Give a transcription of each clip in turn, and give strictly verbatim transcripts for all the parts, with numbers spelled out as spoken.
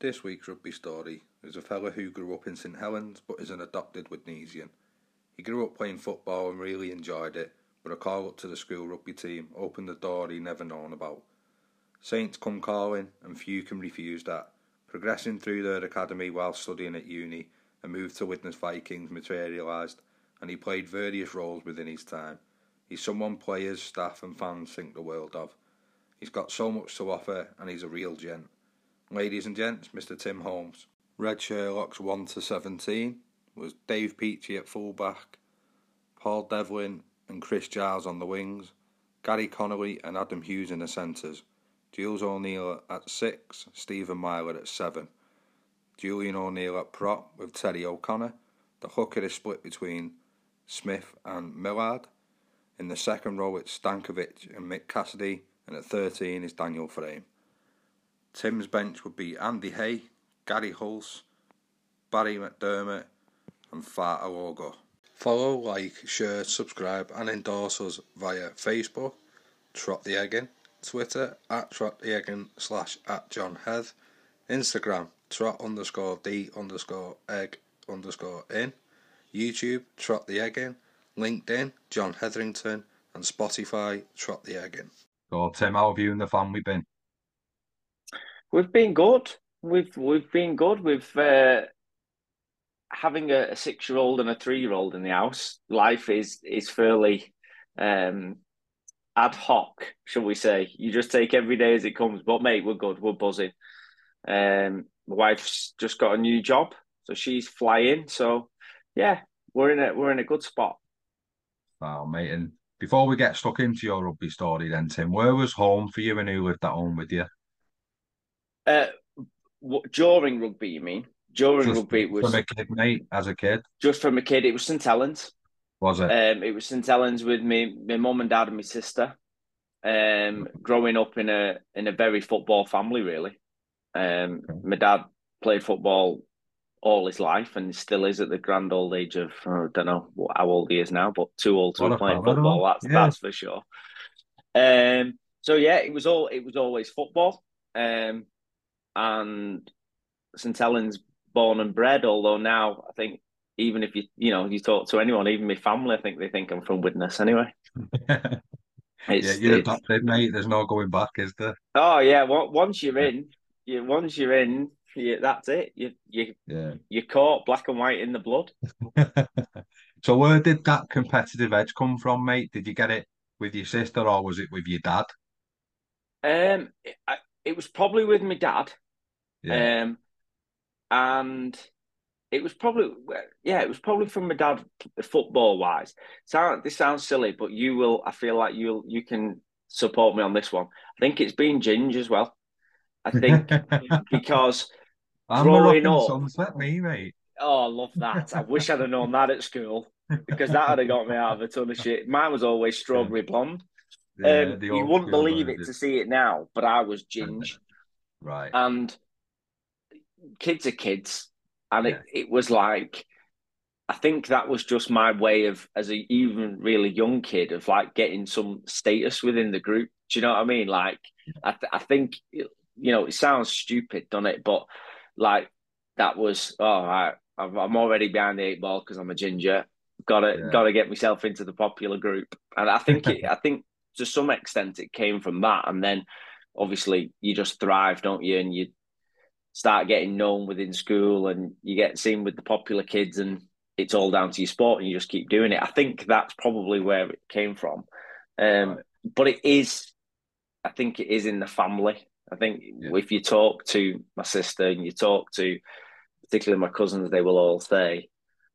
This week's rugby story is a fella who grew up in St Helens but is an adopted Widnesian. He grew up playing football and really enjoyed it, but a call up to the school rugby team opened the door he never known about. Saints come calling and few can refuse that, progressing through their academy while studying at uni. A move to Widnes Vikings materialised, and he played various roles within his time. He's someone players, staff and fans think the world of. He's got so much to offer and he's a real gent. Ladies and gents, Mister Tim Holmes. Red Sherlock's one to seventeen was Dave Peachy at fullback, Paul Devlin and Chris Giles on the wings, Gary Connolly and Adam Hughes in the centres, Jules O'Neill at six, Stephen Myler at seven, Julian O'Neill at prop with Terry O'Connor. The hooker is split between Smith and Millard. In the second row it's Stankovic and Mick Cassidy, and at thirteen is Daniel Frame. Tim's bench would be Andy Hay, Gary Hulse, Barry McDermott and Fata Logo. Follow, like, share, subscribe and endorse us via Facebook, Trot the Eggin, Twitter at Trot the Eggin slash at John Heth, Instagram Trot underscore D underscore Egg underscore In, YouTube Trot the Eggin, LinkedIn John Hetherington and Spotify Trot the Eggin. So Tim, how have you and the family been? We've been good. We've we've been good. We've uh, having a, a six-year-old and a three-year-old in the house. Life is is fairly um, ad hoc, shall we say? You just take every day as it comes. But mate, we're good. We're buzzing. Um, my wife's just got a new job, so she's flying. So yeah, we're in a we're in a good spot. Wow, mate! And before we get stuck into your rugby story, then Tim, where was home for you, and who lived at home with you? Uh, what, during rugby, you mean? During just rugby, it was from a kid, mate. As a kid, just from a kid, it was St Helens. Was it? Um, it was St Helens with me, my mum and dad, and my sister. Um, growing up in a in a very football family, really. Um, okay. My dad played football all his life, and still is at the grand old age of oh, I don't know what, how old he is now, but too old to be playing football. That's yeah. that's for sure. Um, so yeah, it was all it was always football. Um. And St Helens born and bred, although now I think even if you you know you talk to anyone, even my family, I think they think I'm from Widnes anyway. It's, yeah, you're adopted, mate. There's no going back, is there? Oh yeah, once you're in, you once you're in, you, that's it. You you yeah. you're caught black and white in the blood. So where did that competitive edge come from, mate? Did you get it with your sister or was it with your dad? Um, I, it was probably with my dad. Yeah. Um, and it was probably, yeah, it was probably from my dad football-wise. So, this sounds silly, but you will, I feel like you'll, you can support me on this one. I think it's been Ginge as well. I think because I'm growing up. Sunset, me, mate. Oh, I love that. I wish I'd have known that at school because that would have got me out of a ton of shit. Mine was always strawberry blonde. Um, yeah, you wouldn't believe it to see it now, but I was Ginge. Right. And kids are kids. And yeah. it, it was like, I think that was just my way of, as a even really young kid, of like getting some status within the group. Do you know what I mean? Like, I, th I think, you know, it sounds stupid, doesn't it? But like, that was, oh, I, I'm already behind the eight ball because I'm a ginger. Gotta, yeah. gotta get myself into the popular group. And I think, it, I think, to some extent, it came from that, and then obviously you just thrive, don't you? And you start getting known within school, and you get seen with the popular kids, and it's all down to your sport, and you just keep doing it. I think that's probably where it came from, um, right. but it is, I think, it is in the family. I think yeah. if you talk to my sister and you talk to, particularly my cousins, they will all say,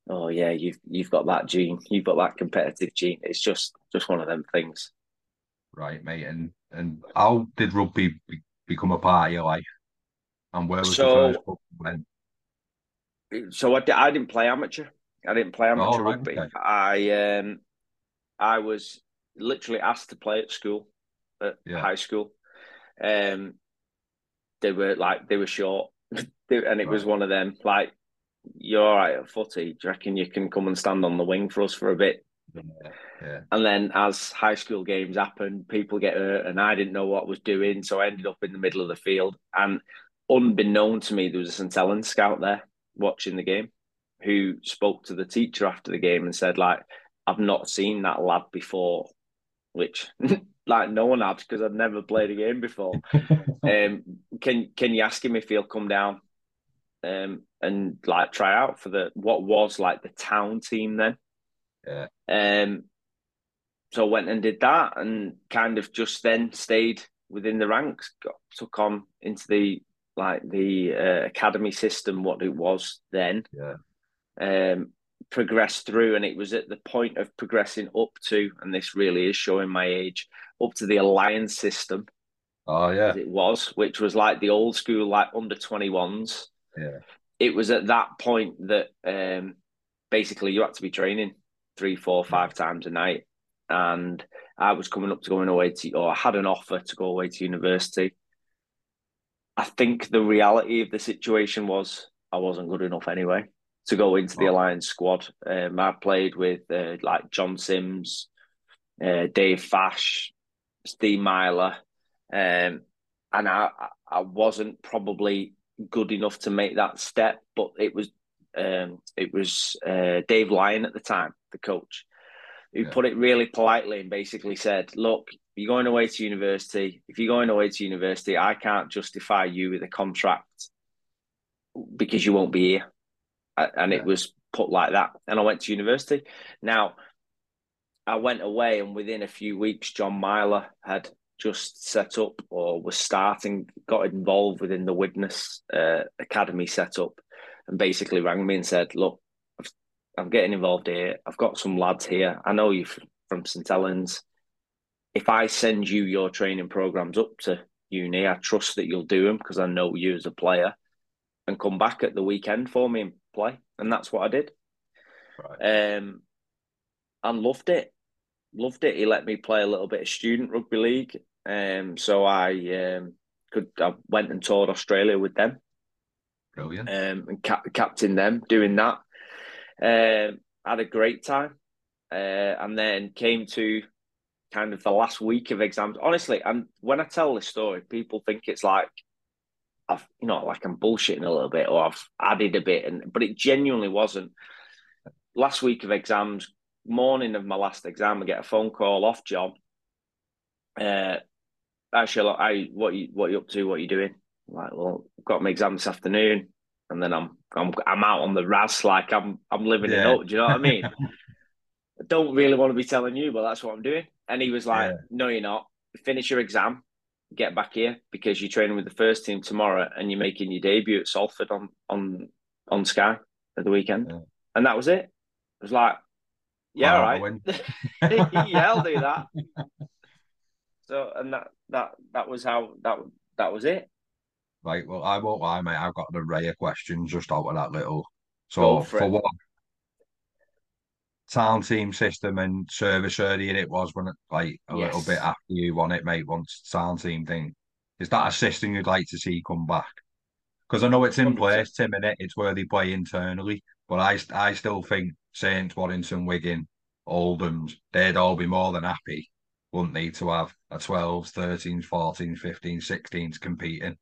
"Oh yeah, you've you've got that gene, you've got that competitive gene." It's just just one of them things. Right, mate, and and how did rugby be, become a part of your life? And where was so, the first club you went? So I, I didn't play amateur. I didn't play amateur oh, right, rugby. Okay. I um I was literally asked to play at school, at yeah. high school. Um, they were like they were short, and it right. was one of them like, "You're all right at footy. Do you reckon you can come and stand on the wing for us for a bit?" Yeah, yeah. And then as high school games happen, people get hurt and I didn't know what I was doing, so I ended up in the middle of the field. And unbeknown to me, there was a St Helens scout there watching the game who spoke to the teacher after the game and said, like, I've not seen that lad before, which like no one had because I'd never played a game before. um, can can you ask him if he'll come down um, and like try out for the what was like the town team then? Yeah. Um. So I went and did that, and kind of just then stayed within the ranks. Got took on into the like the uh, academy system, what it was then. Yeah. Um. Progressed through, and it was at the point of progressing up to, and this really is showing my age, up to the Alliance system. Oh yeah, it was, which was like the old school, like under twenty-ones. Yeah, it was at that point that um, basically you had to be training three, four, five times a night, and I was coming up to going away to, or I had an offer to go away to university. I think the reality of the situation was I wasn't good enough anyway to go into the Alliance squad. Um, I played with uh, like John Sims, uh, Dave Fash, Steve Myler, um, and I I wasn't probably good enough to make that step. But it was um, it was uh, Dave Lyon at the time, the coach, who yeah. put it really politely and basically said, "Look, you're going away to university. If you're going away to university, I can't justify you with a contract because you won't be here." And it yeah. was put like that. And I went to university. Now, I went away, and within a few weeks, John Myler had just set up or was starting, got involved within the Widnes uh, Academy setup, and basically rang me and said, look, I'm getting involved here. I've got some lads here. I know you from St Helens. If I send you your training programs up to uni, I trust that you'll do them because I know you as a player, and come back at the weekend for me and play. And that's what I did. Right. Um, and loved it. Loved it. He let me play a little bit of student rugby league. Um, so I um, could. I went and toured Australia with them. Brilliant. Um, and cap- captained them, doing that. Um, had a great time. Uh, and then came to kind of the last week of exams. Honestly, and when I tell this story, people think it's like, I've, you know, like I'm bullshitting a little bit, or I've added a bit, and but it genuinely wasn't. Last week of exams, morning of my last exam, I get a phone call off John. Uh, actually, like, I what you what you up to? What are you doing? I'm like, well, I've got my exam this afternoon, and then I'm I'm I'm out on the R A S, like I'm I'm living yeah. it up. Do you know what I mean? I don't really want to be telling you, but that's what I'm doing. And he was like, yeah. no, you're not. Finish your exam. Get back here because you're training with the first team tomorrow and you're making your debut at Salford on on, on Sky at the weekend. Yeah. And that was it. It was like, yeah, all right. yeah, I'll do that. So, and that that that was how, that that was it. Right, well, I won't lie, mate. I've got an array of questions just out of that little. So, for, for what town team system and service early it was when it, like a yes. little bit after you won it, mate, once town team thing, is that a system you'd like to see come back? Because I know it's in place, Tim, and it it's where they play internally, but I, I still think Saints, Waddington, Wigan, Oldham's, they'd all be more than happy, wouldn't they, to have a twelves, thirteens, fourteens, fifteens, sixteens competing.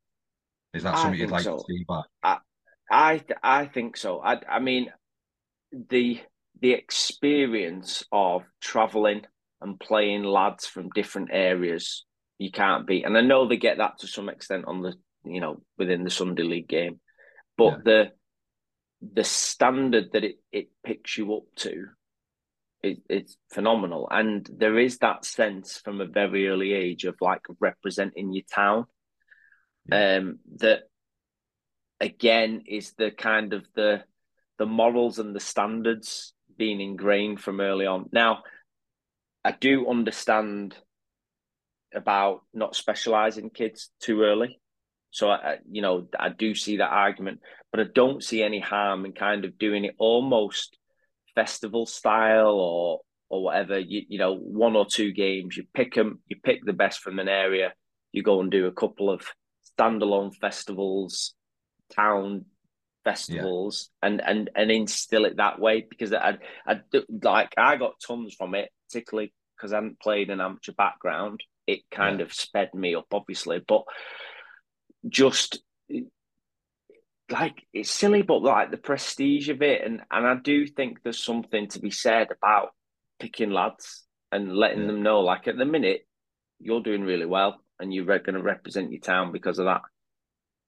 Is that something you'd like so. to see back? I I, I think so. I, I mean the the experience of travelling and playing lads from different areas, you can't beat. And I know they get that to some extent on the, you know, within the Sunday League game, but yeah. the the standard that it, it picks you up to, it, it's phenomenal. And there is that sense from a very early age of like representing your town, yeah. um, that again is the kind of the, the morals and the standards being ingrained from early on. Now, I do understand about not specialising kids too early. So, I, you know, I do see that argument, but I don't see any harm in kind of doing it almost festival style or or whatever, you, you know, one or two games, you pick them, you pick the best from an area, you go and do a couple of standalone festivals, town festivals yeah. and and and instill it that way, because I, I like I got tons from it, particularly because I hadn't played an amateur background. It kind yeah. of sped me up, obviously, but just like, it's silly, but like the prestige of it. And, and I do think there's something to be said about picking lads and letting yeah. them know, like, at the minute, you're doing really well and you're going to represent your town because of that.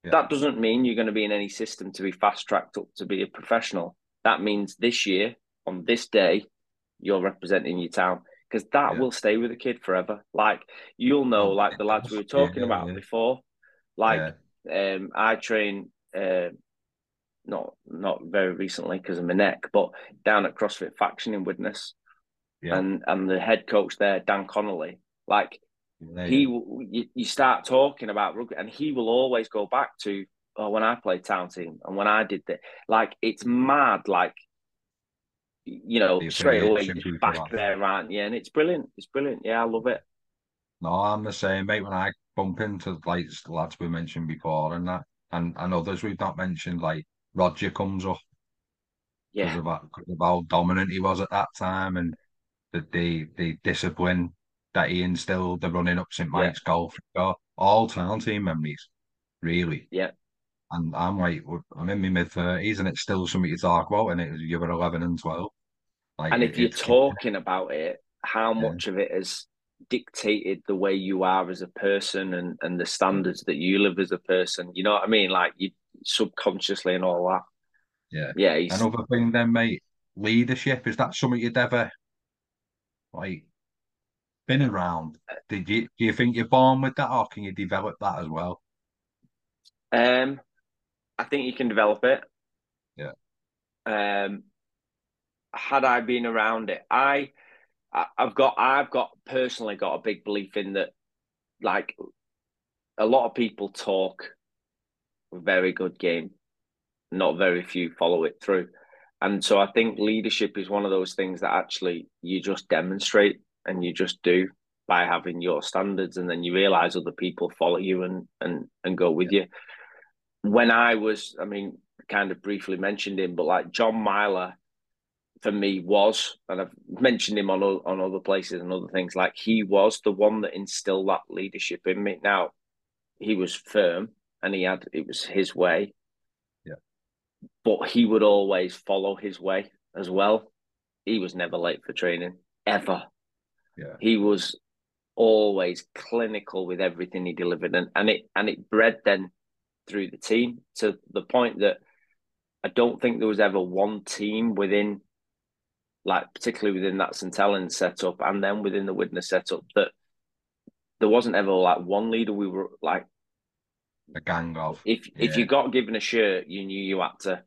Yeah. That doesn't mean you're going to be in any system to be fast-tracked up to be a professional. That means this year, on this day, you're representing your town, because that yeah. will stay with the kid forever. Like, you'll know, like the lads we were talking yeah, about yeah. before, like yeah. um, I train, uh, not not very recently because of my neck, but down at CrossFit Faction in Widnes, yeah. and, and the head coach there, Dan Connolly, like, There he, you, you start talking about rugby, and he will always go back to, oh, when I played town team, and when I did that. Like, it's mad, like, you know, the straight away back that. there, aren't you? And it's brilliant, it's brilliant. Yeah, I love it. No, I'm the same, mate. When I bump into like the lads we mentioned before and that, and, and others we've not mentioned, like Roger comes up, yeah, because of, that, because of how dominant he was at that time, and the the, the discipline that he instilled, the running up St Mike's yeah. golf, all town team memories, really. Yeah. And I'm like, I'm in my mid thirties, and it's still something to talk about. And it was, you were eleven and twelve. Like, and if it, you're talking yeah. about it, how much yeah. of it has dictated the way you are as a person, and and the standards that you live as a person? You know what I mean? Like, you subconsciously and all that. Yeah. Yeah. He's... Another thing, then, mate, leadership, is that something you'd ever like? Been around. Did you do you think you're born with that, or can you develop that as well? Um, I think you can develop it. Yeah. Um, had I been around it, I, I've got, I've got personally got a big belief in that. Like, a lot of people talk a very good game, not very few follow it through, and so I think leadership is one of those things that actually you just demonstrate. And you just do by having your standards, and then you realise other people follow you and and and go with yeah. you. When I was, I mean, kind of briefly mentioned him, but like John Myler, for me was, and I've mentioned him on on other places and other things. Like, he was the one that instilled that leadership in me. Now, he was firm, and he had it was his way. Yeah, but he would always follow his way as well. He was never late for training, ever. Yeah. He was always clinical with everything he delivered, and, and it and it bred then through the team to the point that I don't think there was ever one team within, like particularly within that St Helens setup, and then within the Widnes setup, that there wasn't ever like one leader. We were like a gang of. If yeah. if you got given a shirt, you knew you had to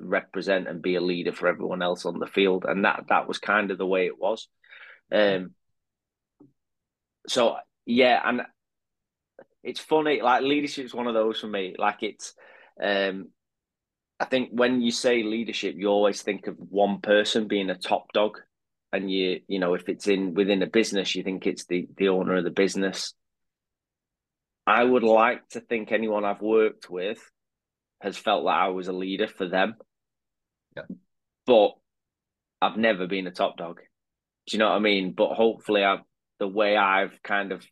represent and be a leader for everyone else on the field, and that that was kind of the way it was. Um. So, yeah, and it's funny, like, leadership's one of those for me. Like, it's, um, I think when you say leadership, you always think of one person being a top dog. And, you you know, if it's in within a business, you think it's the, the owner of the business. I would like to think anyone I've worked with has felt that I was a leader for them. Yeah. But I've never been a top dog. Do you know what I mean? But hopefully I've, the way I've kind of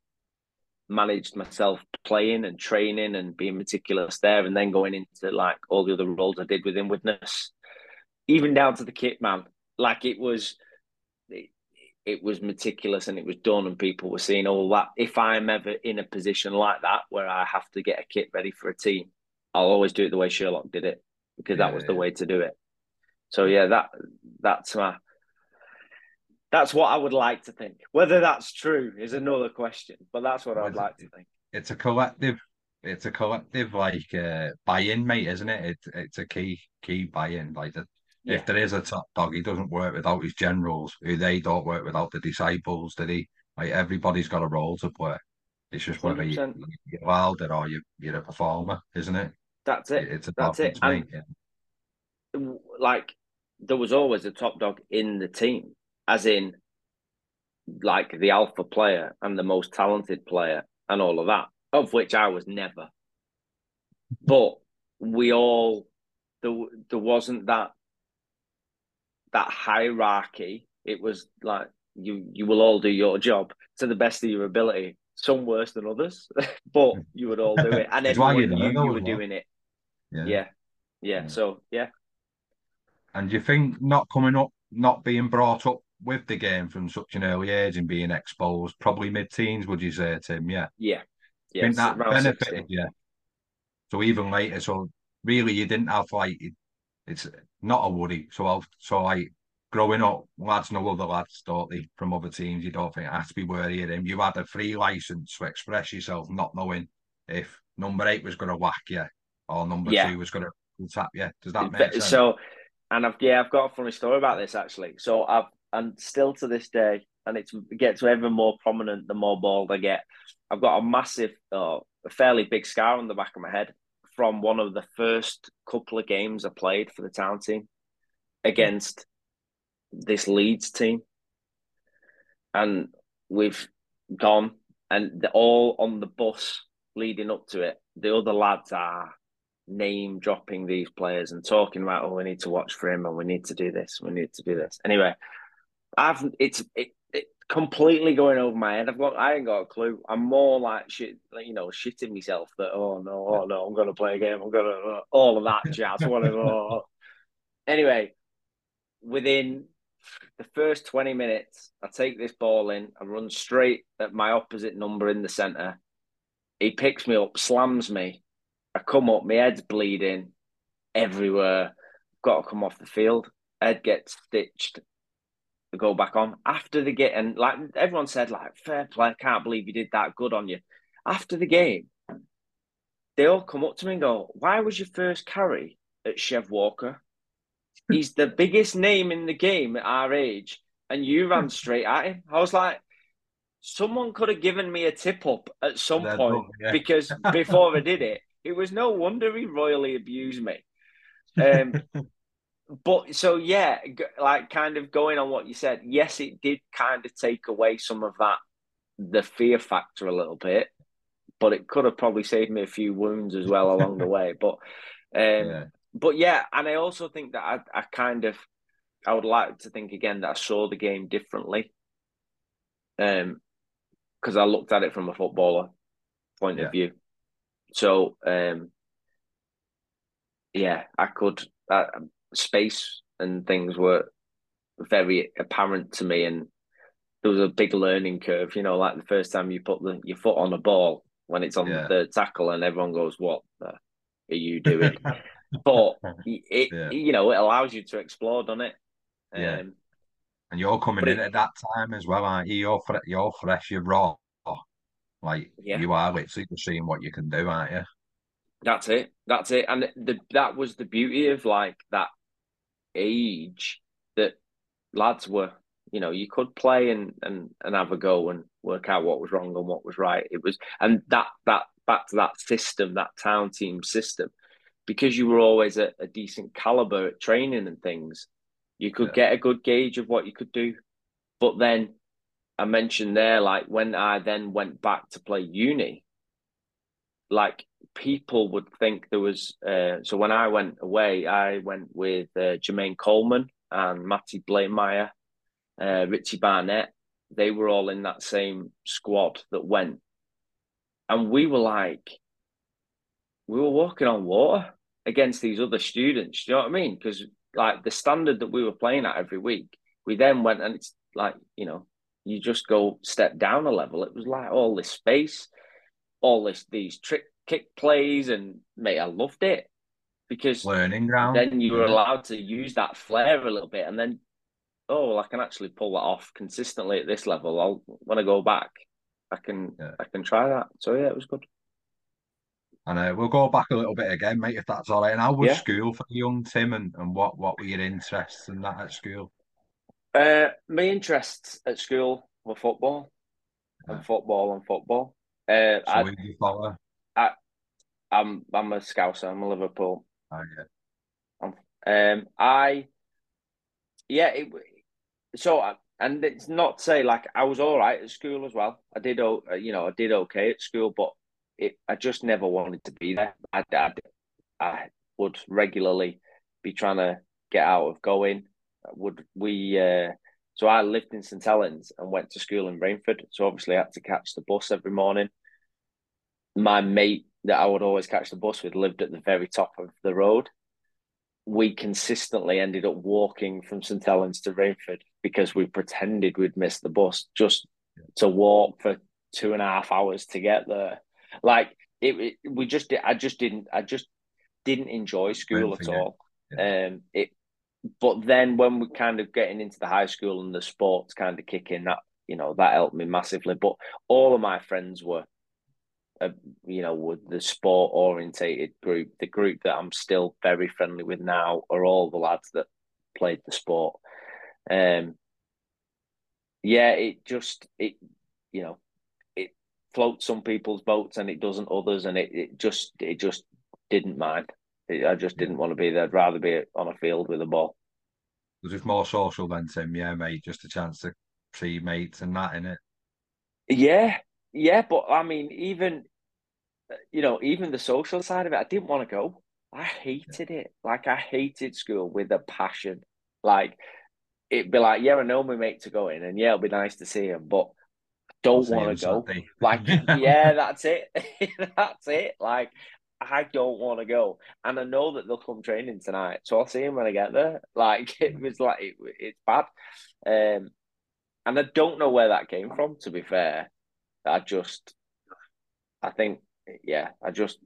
managed myself playing and training and being meticulous there, and then going into like all the other roles I did within Widnes, even down to the kit man, like it was, it, it was meticulous and it was done, and people were seeing all that. If I'm ever in a position like that where I have to get a kit ready for a team, I'll always do it the way Sherlock did it, because yeah, that was yeah. the way to do it. So yeah, that that's my. That's what I would like to think. Whether that's true is another question, but that's what well, I'd like to think. It's a collective, it's a collective like uh, buy-in, mate, isn't it? It's it's a key key buy-in. Like the, yeah. if there is a top dog, he doesn't work without his generals, who they don't work without the disciples, did he? Like everybody's got a role to play. It's just whether you, you're wilder or you, you're a performer, isn't it? That's it. it it's a that's it. And, yeah. Like there was always a top dog in the team. As in, like, the alpha player and the most talented player and all of that, of which I was never. But we all, there, there wasn't that that hierarchy. It was like, you, you will all do your job to the best of your ability, some worse than others, but you would all do it. And everyone knew you were doing it. Yeah. yeah. yeah, yeah. So yeah. And do you think not coming up, not being brought up with the game from such an early age and being exposed, probably mid-teens, would you say, Tim? Yeah. Yeah. yeah. I think that benefited you. So even later, so really you didn't have like, it's not a worry. So I'll, so like growing up, lads know other lads, don't they, from other teams, you don't think I have to be worried of him. You had a free licence to express yourself, not knowing if number eight was going to whack you or number yeah. two was going to tap you. Does that make sense? So, and I've, yeah, I've got a funny story about this actually. So I've, and still to this day, and it's, it gets ever more prominent the more bald I get. I've got a massive, uh, a fairly big scar on the back of my head from one of the first couple of games I played for the town team against this Leeds team. And we've gone, and they're all on the bus leading up to it. The other lads are name dropping these players and talking about, oh, we need to watch for him and we need to do this, we need to do this. Anyway, I've it's it, it completely going over my head. I've got I ain't got a clue. I'm more like shit, you know, shitting myself that oh no, oh no, I'm gonna play a game. I'm gonna uh, all of that jazz. Whatever. Anyway, within the first twenty minutes, I take this ball in. I run straight at my opposite number in the centre. He picks me up, slams me. I come up, my head's bleeding everywhere. I've got to come off the field. Head gets stitched. Go back on after the game, and like everyone said, like fair play, can't believe you did that, good on you. After the game, they all come up to me and go, why was your first carry at Chev Walker? He's the biggest name in the game at our age, and you ran straight at him. I was like, someone could have given me a tip up at some That's point wrong, yeah. because before I did it, it was no wonder he royally abused me. Um, But so, yeah, like kind of going on what you said, yes, it did kind of take away some of that, the fear factor a little bit, but it could have probably saved me a few wounds as well along the way. But, um, yeah. but yeah, and I also think that I, I kind of, I would like to think again that I saw the game differently, um, because I looked at it from a footballer point yeah. of view. So, um, yeah, I could. I, space and things were very apparent to me, and there was a big learning curve, you know, like the first time you put the, your foot on a ball when it's on yeah. the third tackle and everyone goes, what the, are you doing? But it yeah. you know, it allows you to explore, doesn't it? Yeah. Um, and you're coming in it, at that time as well, aren't you? You're, fre you're fresh, you're raw. Like yeah. you are literally seeing what you can do, aren't you? That's it. That's it. And the, that was the beauty of like that age that lads were, you know, you could play and, and, and have a go and work out what was wrong and what was right. It was, and that, that back to that system, that town team system, because you were always at a decent caliber at training and things, you could yeah. get a good gauge of what you could do. But then I mentioned there, like when I then went back to play uni, like people would think there was, uh, so when I went away, I went with uh, Jermaine Coleman and Matty Blaymire, uh, Richie Barnett. They were all in that same squad that went. And we were like, we were walking on water against these other students. Do you know what I mean? Because like the standard that we were playing at every week, we then went and it's like, you know, you just go step down a level. It was like all this space, all this, these trick kick plays, and mate, I loved it because learning ground. Then you were allowed to use that flair a little bit, and then oh, well, I can actually pull that off consistently at this level. I'll when I go back, I can yeah. I can try that. So yeah, it was good. And uh, we'll go back a little bit again, mate, if that's all right. And how was yeah. school for young Tim, and and what what were your interests in that at school? Uh, my interests at school were football, yeah. and football, and football. Uh, so who did you follow? I, I'm I'm a Scouser. I'm a Liverpool. Oh yeah. I'm, um, I, yeah. It, so I, and it's not to say like I was all right at school as well. I did, you know, I did okay at school, but it I just never wanted to be there. I I, I would regularly be trying to get out of going. Would we? Uh, so I lived in St Helens and went to school in Rainford. So obviously I had to catch the bus every morning. My mate that I would always catch the bus with lived at the very top of the road. we consistently ended up walking from St Helens to Rainford because we pretended we'd missed the bus just to walk for two and a half hours to get there. Like it, it we just, I just didn't, I just didn't enjoy school at all. Yeah. Um, it, but then when we're kind of getting into the high school and the sports kind of kicking, that, you know, that helped me massively. But all of my friends were, uh, you know, were the sport orientated group. The group that I'm still very friendly with now are all the lads that played the sport. Um, yeah, it just, it, you know, it floats some people's boats and it doesn't others. And it, it just, it just didn't mind. I just didn't want to be there. I'd rather be on a field with a ball. It was just more social than Tim, yeah, mate. Just a chance to see mates and that, innit? Yeah, yeah. But, I mean, even, you know, even the social side of it, I didn't want to go. I hated yeah. it. Like, I hated school with a passion. Like, it'd be like, yeah, I know my mate to go in, and yeah, it'll be nice to see him, but I don't want to go. Sunday. Like, yeah, that's it. That's it. Like, I don't want to go, and I know that they'll come training tonight, so I'll see him when I get there. Like, it was like it, it's bad, um, and I don't know where that came from. To be fair, I just, I think, yeah, I just,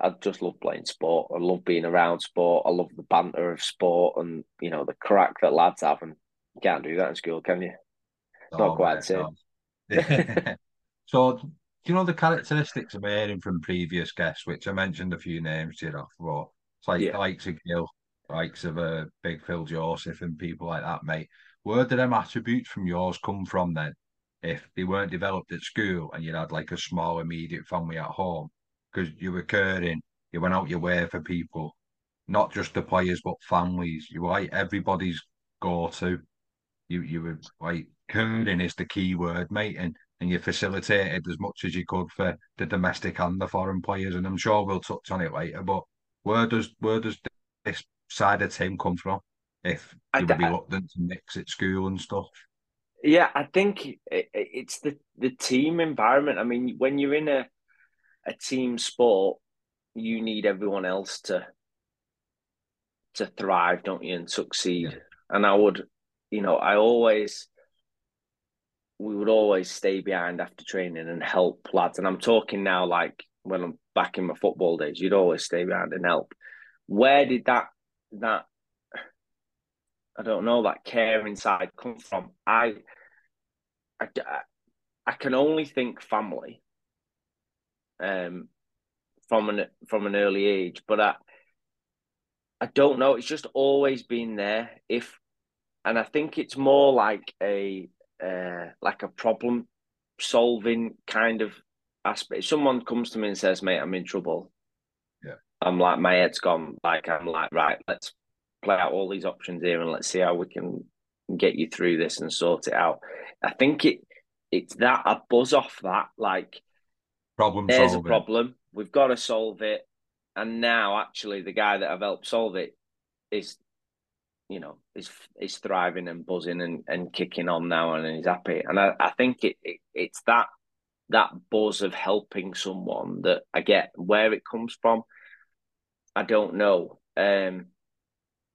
I just love playing sport. I love being around sport. I love the banter of sport, and you know the crack that lads have, and you can't do that in school, can you? It's not oh, quite the same. So. Do you know the characteristics I'm hearing from previous guests, which I mentioned a few names to you off for? It's like yeah. likes of Gil, likes of uh, Big Phil Joseph and people like that, mate. Where did them attributes from yours come from then? If they weren't developed at school and you had like a small immediate family at home, because you were caring, you went out your way for people, not just the players, but families. You were like everybody's go-to. You, you were like, caring is the key word, mate, and And you facilitated as much as you could for the domestic and the foreign players, and I'm sure we'll touch on it later. But where does where does this side of Tim come from? If you would be reluctant to mix at school and stuff. Yeah, I think it, it's the the team environment. I mean, when you're in a a team sport, you need everyone else to to thrive, don't you, and succeed. Yeah. And I would, you know, I always. we would always stay behind after training and help lads. And I'm talking now, like when I'm back in my football days, you'd always stay behind and help. Where did that, that, I don't know, that care inside come from? I, I, I can only think family, um, from an, from an early age, but I, I don't know. It's just always been there. If, and I think it's more like a, Uh, like a problem solving kind of aspect. If someone comes to me and says, mate, I'm in trouble. Yeah. I'm like, my head's gone. Like, I'm like, right, let's play out all these options here and let's see how we can get you through this and sort it out. I think it it's that, I buzz off that. Like, problem there's solving. a problem. We've got to solve it. And now, actually, the guy that I've helped solve it is... you know, is is thriving and buzzing and, and kicking on now, and he's happy. And I, I think it, it it's that that buzz of helping someone that I get. Where it comes from, I don't know. Um,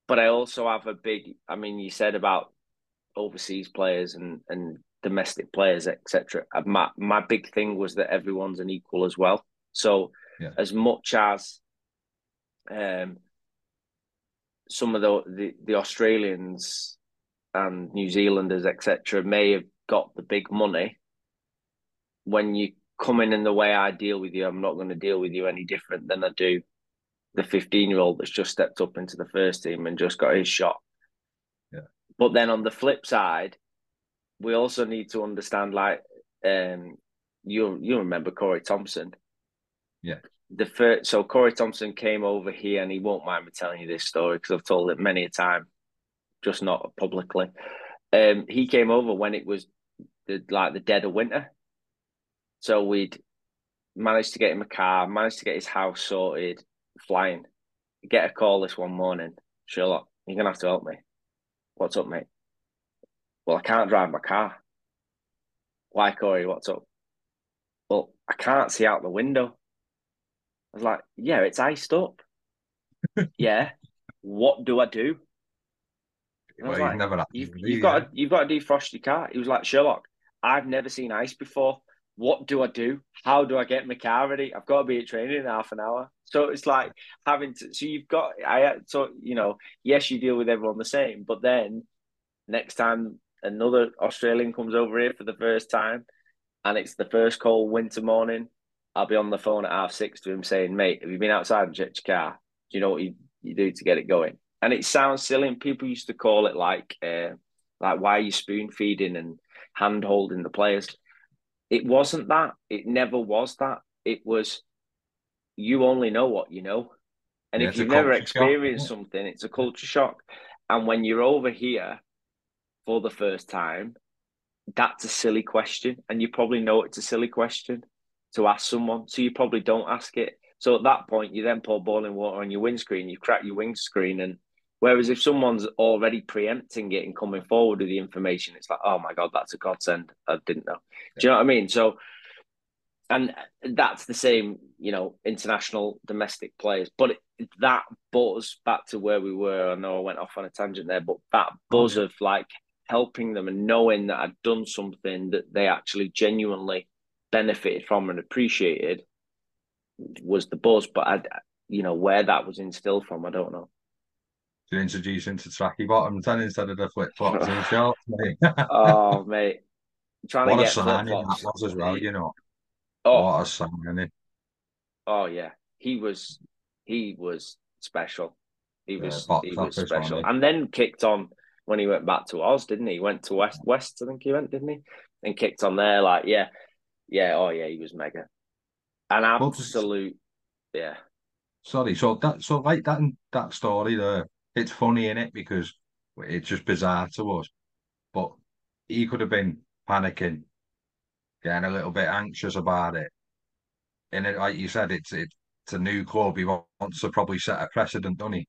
but I also have a big, I mean, you said about overseas players and, and domestic players, et cetera. My, my big thing was that everyone's an equal as well. So yeah. as much as... um. some of the, the, the Australians and New Zealanders, et cetera, may have got the big money. When you come in and the way I deal with you, I'm not going to deal with you any different than I do the fifteen-year-old that's just stepped up into the first team and just got his shot. Yeah. But then on the flip side, we also need to understand, like, um, you you remember Corey Thompson. Yeah. The first, so Corey Thompson came over here, and he won't mind me telling you this story because I've told it many a time, just not publicly. Um, he came over when it was the, like the dead of winter, so we'd managed to get him a car, managed to get his house sorted, flying. Get a call this one morning, Sherlock, you're gonna have to help me. What's up, mate? Well, I can't drive my car. Why, Corey? What's up? Well, I can't see out the window. I was like, yeah, it's iced up. Yeah. what do I do? Well, you've, like, never you've, you've you, got yeah. to, you've got to defrost your car. He was like, Sherlock, I've never seen ice before. What do I do? How do I get my car ready? I've got to be at training in half an hour. So it's like having to. So you've got. I so you know. Yes, you deal with everyone the same, but then next time another Australian comes over here for the first time, and it's the first cold winter morning, I'll be on the phone at half six to him saying, "Mate, have you been outside and checked your car? Do you know what you, you do to get it going?" And it sounds silly, and people used to call it like, uh, like, why are you spoon feeding and hand holding the players? It wasn't that. It never was that. It was, you only know what you know. And yeah, if you've never experienced shock. something, it's a culture shock. And when you're over here for the first time, that's a silly question. And you probably know it's a silly question to ask someone. So you probably don't ask it. So at that point, you then pour boiling water on your windscreen, you crack your windscreen, and whereas if someone's already preempting it and coming forward with the information, it's like, oh my God, that's a godsend. I didn't know. Yeah. Do you know what I mean? So, and that's the same, you know, international, domestic players. But it, that buzz, back to where we were, I know I went off on a tangent there, but that buzz of like helping them and knowing that I'd done something that they actually genuinely benefited from and appreciated was the buzz. But, I, you know, where that was instilled from, I don't know. To introduce him to tracky bottoms then instead of the flip flops and shorts, mate. Oh, mate. I'm trying what to get a signing that was as well, you know. Oh. What a signing. Oh, yeah. He was, he was special. He was, yeah, he was special. One, and then kicked on when he went back to Oz, didn't he? He went to West, West, I think he went, didn't he? And kicked on there, like, yeah. Yeah, oh, yeah, he was mega. An absolute, but, yeah. Sorry, so, that, so like, that, that story there, it's funny, innit, because it's just bizarre to us. But he could have been panicking, getting a little bit anxious about it. And it, like you said, it's it's a new club. He wants to probably set a precedent, doesn't he?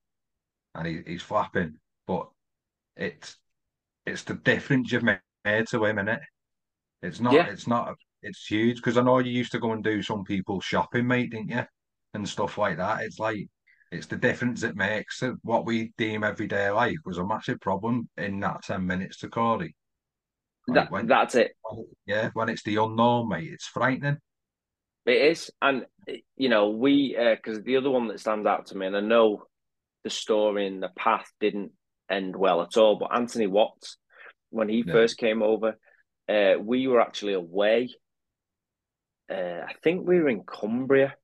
And he, he's flapping. But it's it's the difference you've made to him, innit? It's not. Yeah. It's not. It's huge, because I know you used to go and do some people's shopping, mate, didn't you? And stuff like that. It's like, it's the difference it makes. What we deem everyday life was a massive problem in that ten minutes to Corey. Like that, when, that's it. Yeah, when it's the unknown, mate, it's frightening. It is. And, you know, we, because uh, the other one that stands out to me, and I know the story and the path didn't end well at all, but Anthony Watts, when he yeah. first came over, uh, we were actually away. Uh, I think we were in Cumbria.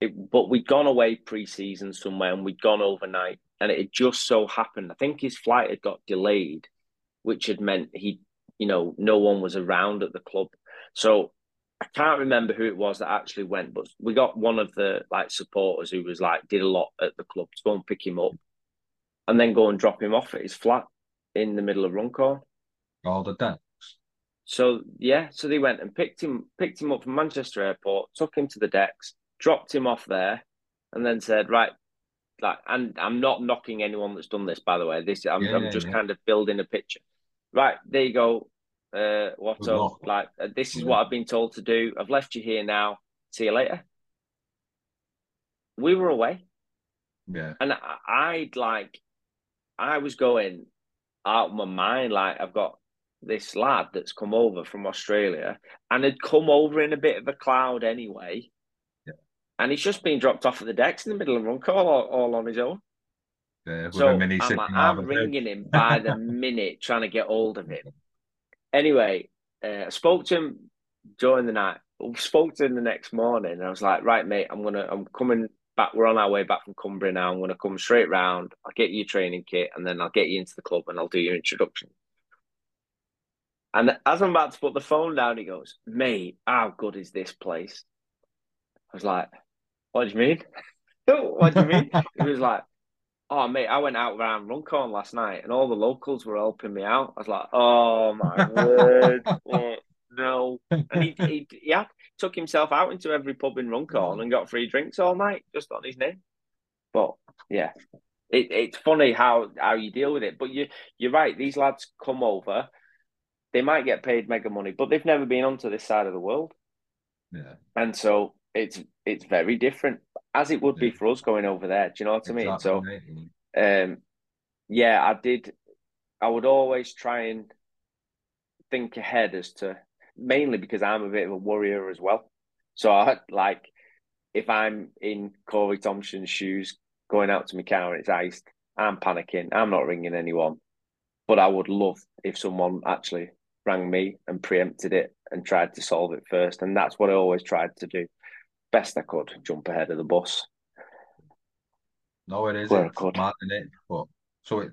It, but we'd gone away pre-season somewhere and we'd gone overnight, and it had just so happened, I think his flight had got delayed, which had meant he, you know, no one was around at the club. So I can't remember who it was that actually went, but we got one of the like supporters who was like, did a lot at the club to go and pick him up and then go and drop him off at his flat in the middle of Runcorn. All the decks. So yeah, so they went and picked him, picked him up from Manchester Airport, took him to the decks, dropped him off there, and then said, right, like, and I'm not knocking anyone that's done this, by the way. This I'm, yeah, I'm yeah, just yeah. kind of building a picture. Right, there you go, uh, Watto. Like, this is yeah. what I've been told to do. I've left you here now. See you later. We were away. Yeah. And I, I'd like, I was going out of my mind. Like, I've got this lad that's come over from Australia and had come over in a bit of a cloud anyway. And he's just been dropped off at the decks in the middle of Runcorn all, all on his own. Yeah, so I'm, like, I'm ringing him by the minute, trying to get hold of him. Anyway, uh, I spoke to him during the night. Spoke to him the next morning, and I was like, "Right, mate, I'm gonna, I'm coming back. We're on our way back from Cumbria now. I'm gonna come straight round. I'll get you your training kit, and then I'll get you into the club, and I'll do your introduction." And as I'm about to put the phone down, he goes, "Mate, how good is this place?" I was like, "What do you mean? What do you mean?" He was like, "Oh, mate, I went out around Runcorn last night and all the locals were helping me out." I was like, "Oh, my word. What? No." And he, he, he had, took himself out into every pub in Runcorn and got free drinks all night just on his name. But, yeah, it, it's funny how, how you deal with it. But you, you're right. These lads come over. They might get paid mega money, but they've never been onto this side of the world. Yeah. And so... It's it's very different. as it would yeah. be for us going over there. Do you know what exactly. I mean? So, um, yeah, I did. I would always try and think ahead as to, mainly because I'm a bit of a worrier as well. So I like, if I'm in Corey Thompson's shoes going out to my car and it's iced, I'm panicking. I'm not ringing anyone. But I would love if someone actually rang me and preempted it and tried to solve it first. And that's what I always tried to do. Best I could, jump ahead of the bus. No, it isn't. It's mad, isn't it? But, so it,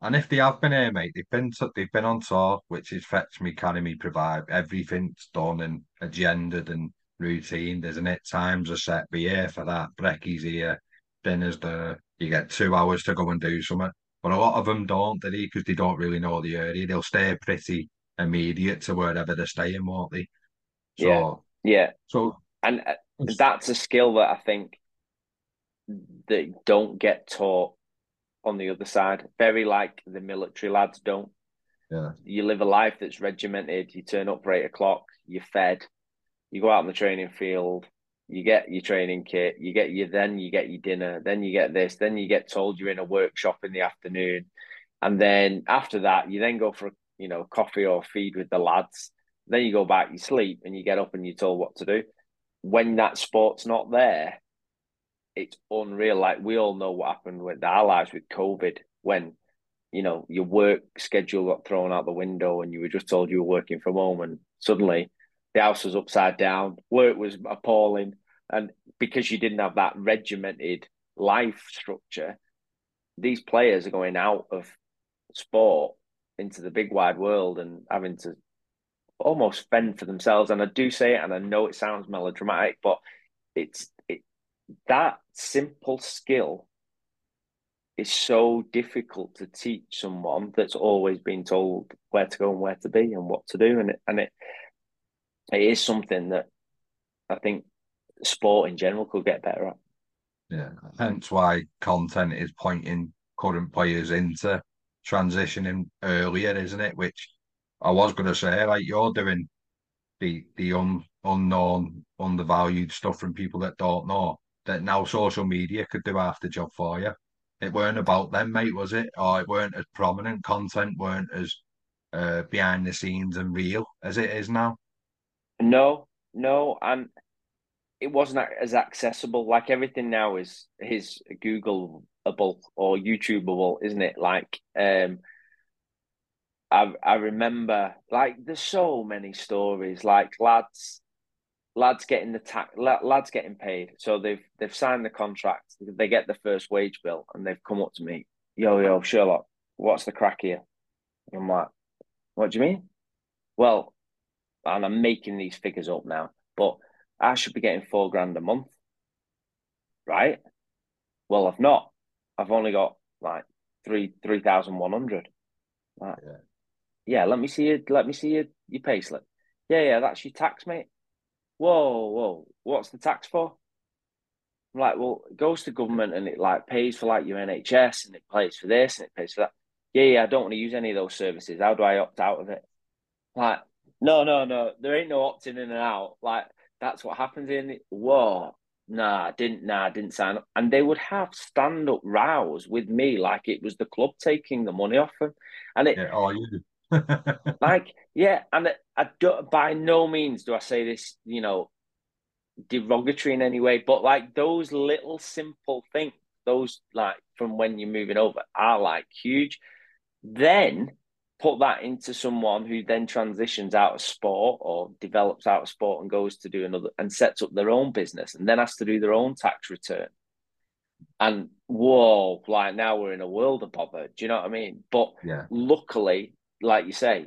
and if they have been here, mate, they've been to, they've been on tour, which is fetch me, carry me, provide. Everything's done and agendaed and routine, isn't it? Times are set, be here for that. Brekkies here, dinner's there. You get two hours to go and do something. But a lot of them don't, do they? Because they don't really know the area. They'll stay pretty immediate to wherever they're staying, won't they? So, yeah. yeah. So, and that's a skill that I think they don't get taught on the other side. Very like the military lads don't. Yeah. You live a life that's regimented. You turn up for eight o'clock. You're fed. You go out on the training field. You get your training kit, you get your, then you get your dinner, then you get this, then you get told you're in a workshop in the afternoon. And then after that, you then go for, you know, coffee or feed with the lads. Then you go back, you sleep, and you get up and you're told what to do. When that sport's not there, it's unreal. Like, we all know what happened with our lives with COVID when, you know, your work schedule got thrown out the window and you were just told you were working from home, and suddenly the house was upside down, work was appalling. And because you didn't have that regimented life structure, these players are going out of sport into the big wide world and having to almost fend for themselves. And I do say it, and I know it sounds melodramatic, but it's it, that simple skill is so difficult to teach someone that's always been told where to go and where to be and what to do. And it, and it, It is something that I think sport in general could get better at. Yeah, hence why content is pointing current players into transitioning earlier, isn't it? Which I was going to say, like, you're doing the the un, unknown, undervalued stuff from people that don't know, that now social media could do half the job for you. It weren't about them, mate, was it? Or it weren't as prominent, content weren't as uh, behind the scenes and real as it is now. No, no, and it wasn't as accessible. Like, everything now is is Googleable or YouTubeable, isn't it? Like, um, I I remember, like, there's so many stories, like lads, lads getting the tax, lads getting paid. So they've they've signed the contract, they get the first wage bill, and they've come up to me, yo yo Sherlock, what's the crack here? And I'm like, what do you mean? Well, and I'm making these figures up now, but I should be getting four grand a month, right? Well, I've not. I've only got like three three thousand one hundred. Like, yeah. yeah, let me see your let me see your your payslip. Yeah, yeah, that's your tax, mate. Whoa, whoa, what's the tax for? I'm like, well, it goes to government and it like pays for like your N H S and it pays for this and it pays for that. Yeah, yeah, I don't want to use any of those services. How do I opt out of it? Like, No, no, no. There ain't no opting in and out. Like, that's what happens in it. Whoa, nah, didn't, nah, didn't sign up. And they would have stand up rows with me, like it was the club taking the money off them. And it, yeah, oh, you like, yeah. And I don't, by no means do I say this, you know, derogatory in any way, but like those little simple things, those like from when you're moving over are like huge. Then put that into someone who then transitions out of sport or develops out of sport and goes to do another and sets up their own business and then has to do their own tax return. And whoa, like now we're in a world of bother. Do you know what I mean? But yeah. Luckily, like you say,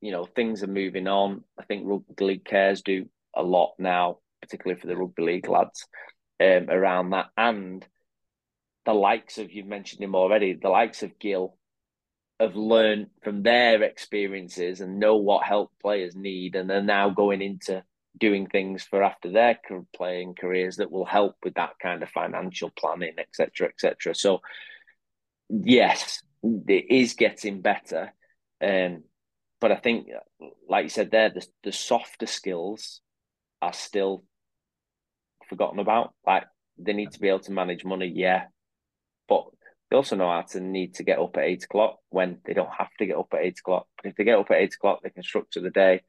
you know, things are moving on. I think rugby league cares do a lot now, particularly for the rugby league lads um, around that. And the likes of, you've mentioned him already, the likes of Gil, have learned from their experiences and know what help players need, and they're now going into doing things for after their playing careers that will help with that kind of financial planning, et cetera, et cetera. So, yes, it is getting better, um, but I think, like you said, there the, the softer skills are still forgotten about. Like They need to be able to manage money, yeah. But they also know how to need to get up at eight o'clock when they don't have to get up at eight o'clock. But if they get up at eight o'clock, they can structure the day.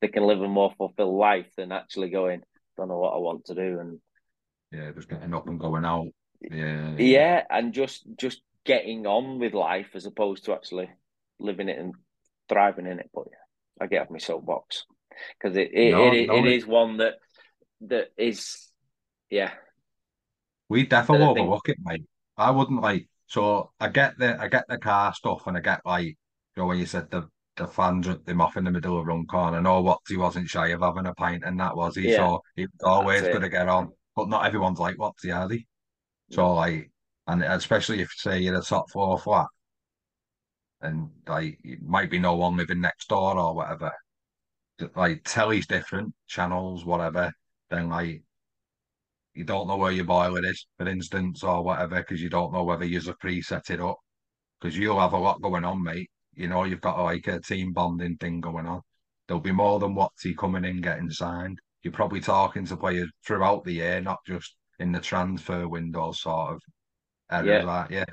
They can live a more fulfilled life than actually going, don't know what I want to do. And yeah, just getting up and going out. Yeah, yeah, yeah, and just just getting on with life as opposed to actually living it and thriving in it. But yeah, I get off my soapbox because it it, no, it, no, it, it is one that that is, yeah. We definitely overlook it, mate. I wouldn't like. So I get the I get the car stuff, and I get like, you know, when you said the the fans ripped him off in the middle of Runcorn, and all what he wasn't shy of having a pint, and that was he. Yeah, so he was always going to get on, but not everyone's like Wopsy, are they? So like, and especially if say you're a top floor flat, and like it might be no one living next door or whatever, like telly's different, channels, whatever. Then like, you don't know where your boiler is, for instance, or whatever, because you don't know whether you've preset it up. Because you'll have a lot going on, mate. You know, you've got like a team bonding thing going on. There'll be more than Watsy coming in, getting signed. You're probably talking to players throughout the year, not just in the transfer window sort of areas, yeah. Like, yeah.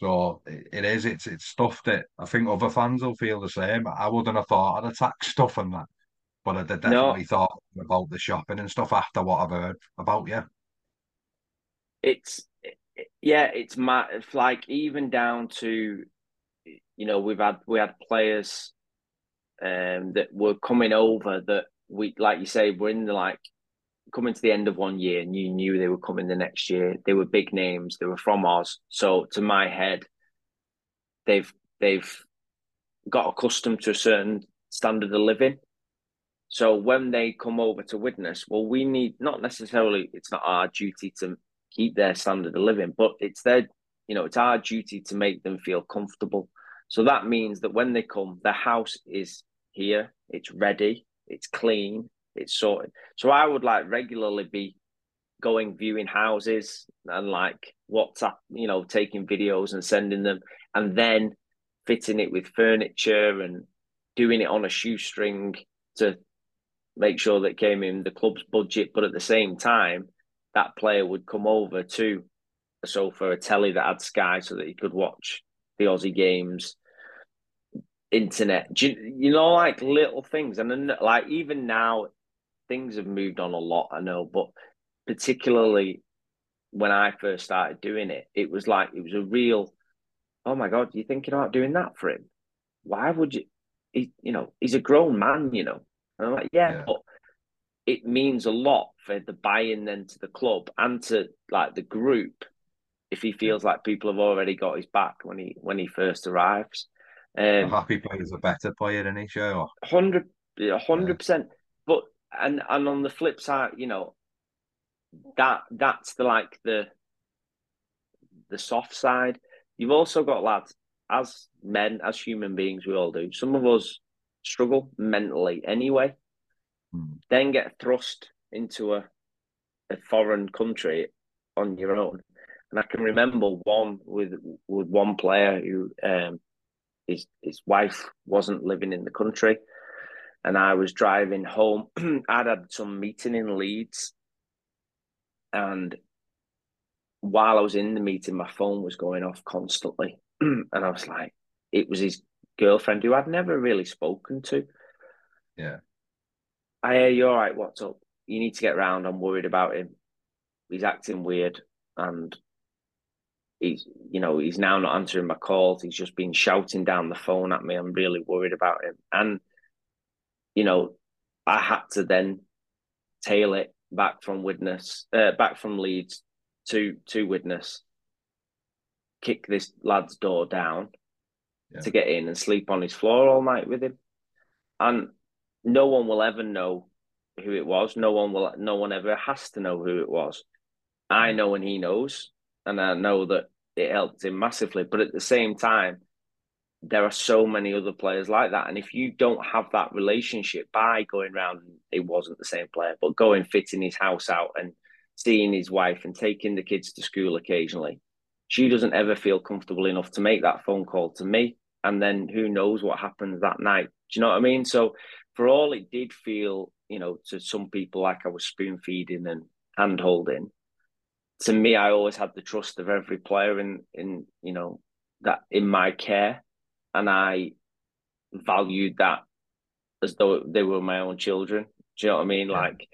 So it, it is, it's it's stuff that I think other fans will feel the same. I wouldn't have thought I'd attack stuff and that, but I definitely no. thought about the shopping and stuff after what I've heard about you. It's, yeah, it's mad. It's like even down to, you know, we've had, we had players um, that were coming over that we, like you say, were in the, like, coming to the end of one year, and you knew they were coming the next year. They were big names. They were from Oz. So to my head, they've, they've got accustomed to a certain standard of living. So when they come over to Widnes, well, we need, not necessarily, it's not our duty to keep their standard of living, but it's their, you know, it's our duty to make them feel comfortable. So that means that when they come, the house is here, it's ready, it's clean, it's sorted. So I would like regularly be going viewing houses and like WhatsApp, you know, taking videos and sending them, and then fitting it with furniture and doing it on a shoestring to make sure that came in the club's budget. But at the same time, that player would come over to a sofa, a telly that had Sky so that he could watch the Aussie games, internet, you know, like little things. And then, like, even now, things have moved on a lot, I know, but particularly when I first started doing it, it was like, it was a real, oh my God, you're thinking about doing that for him? Why would you? He, you know, he's a grown man, you know. And I'm like, yeah, yeah. But it means a lot for the buy-in then to the club and to like the group if he feels like people have already got his back when he when he first arrives. Um, a happy player is a better player than he sure. Hundred, hundred percent. But and and on the flip side, you know, that that's the like the the soft side. You've also got lads as men, as human beings, we all do. Some of us struggle mentally anyway. Then get thrust into a, a foreign country on your own. And I can remember one with with one player who um, his his wife wasn't living in the country, and I was driving home. I'd had some meeting in Leeds, and while I was in the meeting, my phone was going off constantly, and I was like, it was his girlfriend who I'd never really spoken to. Yeah. I hear you, all right, what's up? You need to get round. I'm worried about him. He's acting weird, and he's, you know, he's now not answering my calls. He's just been shouting down the phone at me. I'm really worried about him. And, you know, I had to then tail it back from Widnes, uh, back from Leeds to, to Widnes, kick this lad's door down yeah. to get in and sleep on his floor all night with him. And no one will ever know who it was. No one will. No one ever has to know who it was. I know, and he knows, and I know that it helped him massively. But at the same time, there are so many other players like that. And if you don't have that relationship by going round, it wasn't the same player, but going fitting his house out and seeing his wife and taking the kids to school occasionally, she doesn't ever feel comfortable enough to make that phone call to me. And then who knows what happens that night? Do you know what I mean? So, for all it did feel, you know, to some people like I was spoon feeding and hand holding, to me, I always had the trust of every player in, in you know, that in my care, and I valued that as though they were my own children. Do you know what I mean? Yeah. Like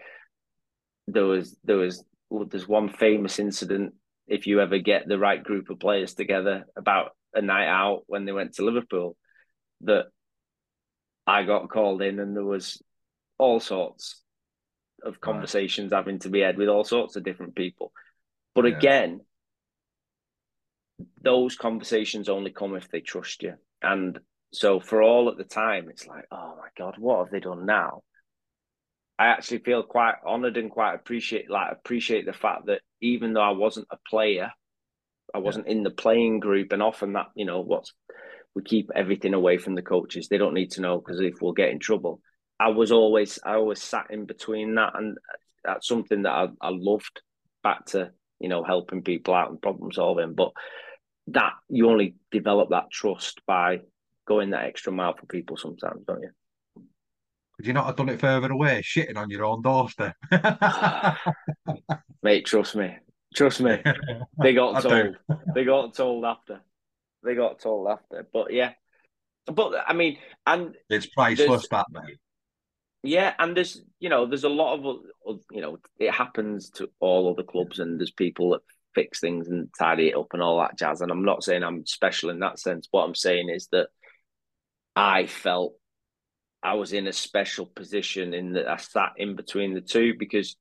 there was there was well, there's one famous incident, if you ever get the right group of players together, about a night out when they went to Liverpool, that I got called in, and there was all sorts of conversations right. having to be had with all sorts of different people. But yeah. again, those conversations only come if they trust you. And so for all at the time, it's like, oh my God, what have they done now? I actually feel quite honoured and quite appreciate, like appreciate the fact that even though I wasn't a player, I wasn't yeah. in the playing group, and often that, you know, what's we keep everything away from the coaches. They don't need to know, because if we'll get in trouble. I was always, I always sat in between that, and that's something that I, I loved, back to, you know, helping people out and problem solving. But that, you only develop that trust by going that extra mile for people sometimes, don't you? Could you not have done it further away, shitting on your own doorstep? Mate, trust me. Trust me. They got told. They got told after. They got told after. But yeah. But I mean, and it's priceless, that, mate. Yeah, and there's, you know, there's a lot of, you know, it happens to all other clubs, and there's people that fix things and tidy it up and all that jazz. And I'm not saying I'm special in that sense. What I'm saying is that I felt I was in a special position in that I sat in between the two, because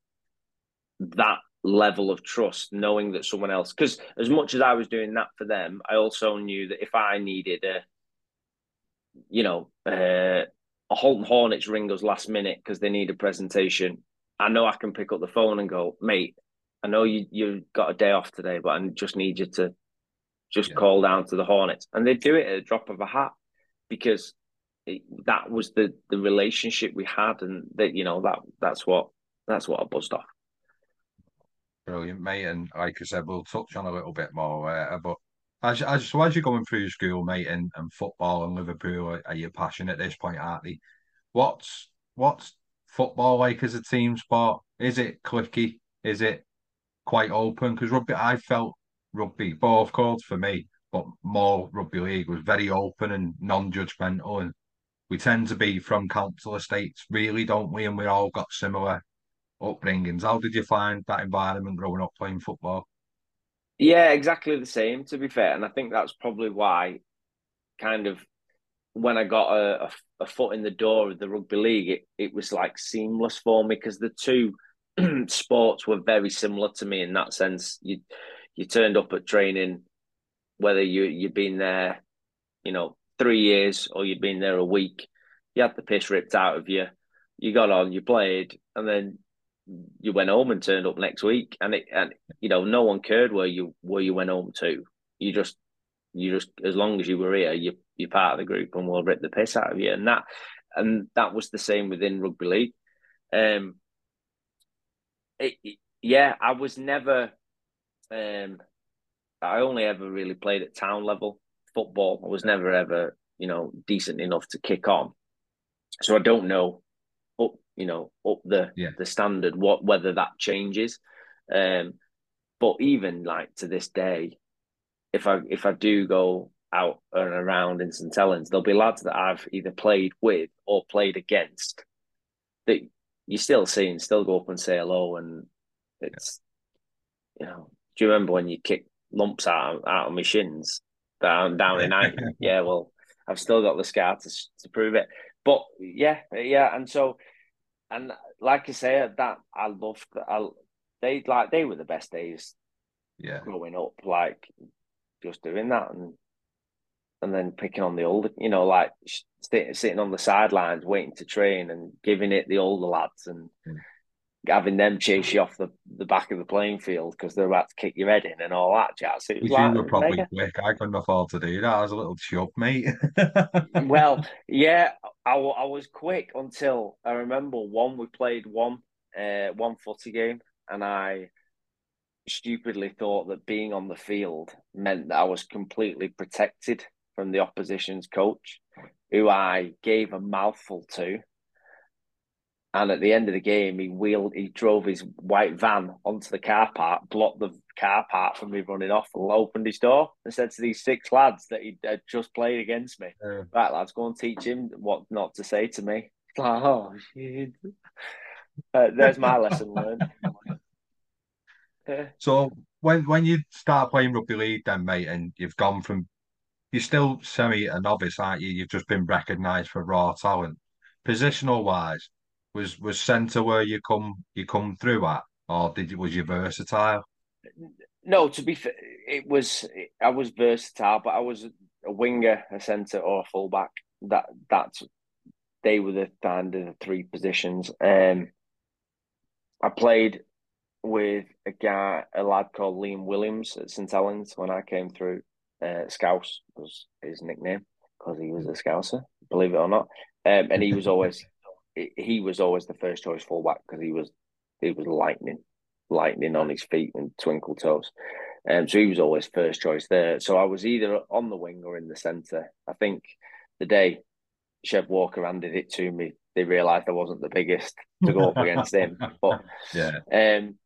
that level of trust, knowing that someone else, because as much as I was doing that for them, I also knew that if I needed a, you know, uh, a Holton Hornets ring us last minute because they need a presentation, I know I can pick up the phone and go, mate, I know you, you've got a day off today, but I just need you to just yeah. call down to the Hornets. And they do it at a drop of a hat, because it, that was the the relationship we had, and that, you know, that that's what that's what I buzzed off. Brilliant, mate. And like I said, we'll touch on a little bit more later, but As, as, so as you're going through school, mate, and, and football and Liverpool are, are your passion at this point, aren't they? What's, what's football like as a team sport? Is it cliquey? Is it quite open? Because rugby, I felt rugby, both clubs for me, but more rugby league, was very open and non-judgmental. And we tend to be from council estates, really, don't we? And we all got similar upbringings. How did you find that environment growing up playing football? Yeah, exactly the same, to be fair. And I think that's probably why, kind of, when I got a, a, a foot in the door of the rugby league, it, it was like seamless for me, because the two sports were very similar to me in that sense. You you turned up at training, whether you, you'd been there, you know, three years or you'd been there a week, you had the piss ripped out of you, you got on, you played, and then you went home and turned up next week, and it, and you know, no one cared where you where you went home to. You just you just as long as you were here, you you're part of the group, and we'll rip the piss out of you. And that and that was the same within rugby league. Um, it, it, yeah, I was never. Um, I only ever really played at town level football. I was never ever you know decent enough to kick on, so I don't know. Up, you know, up the yeah. the standard. What whether that changes, um, but even like to this day, if I if I do go out and around in St Helens, there'll be lads that I've either played with or played against that you still see and still go up and say hello. And it's yeah. you know, do you remember when you kicked lumps out out of my shins down down in Ireland? Yeah, well, I've still got the scar to to prove it. But yeah, yeah, and so, and like I say, that I loved. I they like they were the best days, yeah, growing up. Like just doing that, and and then picking on the older, you know, like st sitting on the sidelines waiting to train and giving it the older lads, and mm. having them chase you off the, the back of the playing field because they're about to kick your head in and all that jazz. It was you like, were probably mega. Quick. I couldn't afford to do that. I was a little chub, mate. Well, yeah. I, I was quick until I remember one, we played one uh, one footy game, and I stupidly thought that being on the field meant that I was completely protected from the opposition's coach, who I gave a mouthful to, And at the end of the game, he wheeled, he drove his white van onto the car park, blocked the car park from me running off, and opened his door and said to these six lads that he had just played against me, yeah. "Right, lads, go and teach him what not to say to me." It's like, oh shit! Uh, there's my lesson learned. Yeah. So when when you start playing rugby league, then mate, and you've gone from, you're still semi a novice, aren't you? You've just been recognised for raw talent, positional wise. Was was centre where you come you come through at, or did you, was you versatile? No, to be fair, it was I was versatile, but I was a winger, a centre, or a fullback. That that's they were the kind of the three positions. Um, I played with a guy, a lad called Liam Williams at St Helens when I came through. Uh, Scouse was his nickname because he was a Scouser, believe it or not, um, and he was always. He was always the first choice fullback because he was he was lightning, lightning on his feet and twinkle toes, um. So he was always first choice there. So I was either on the wing or in the centre. I think the day Chev Walker handed it to me, they realised I wasn't the biggest to go up against him. But yeah, um,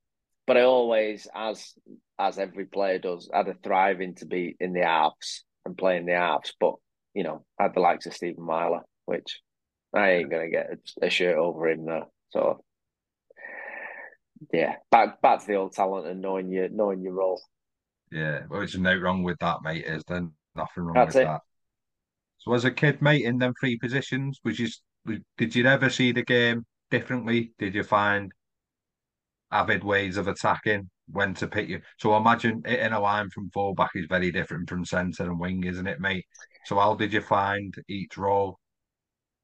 but I always, as as every player does, had a thriving to be in the halves and play in the halves. But you know, I had the likes of Stephen Myler, which. I ain't gonna get a shirt over him though. So yeah, back back to the old talent and knowing your knowing your role. Yeah, well, there's no wrong with that, mate. Is there nothing wrong That's with it. that? So as a kid, mate, in them three positions, was you did you ever see the game differently? Did you find avid ways of attacking? When to pick you? So I imagine hitting a line from fullback is very different from centre and wing, isn't it, mate? So how did you find each role?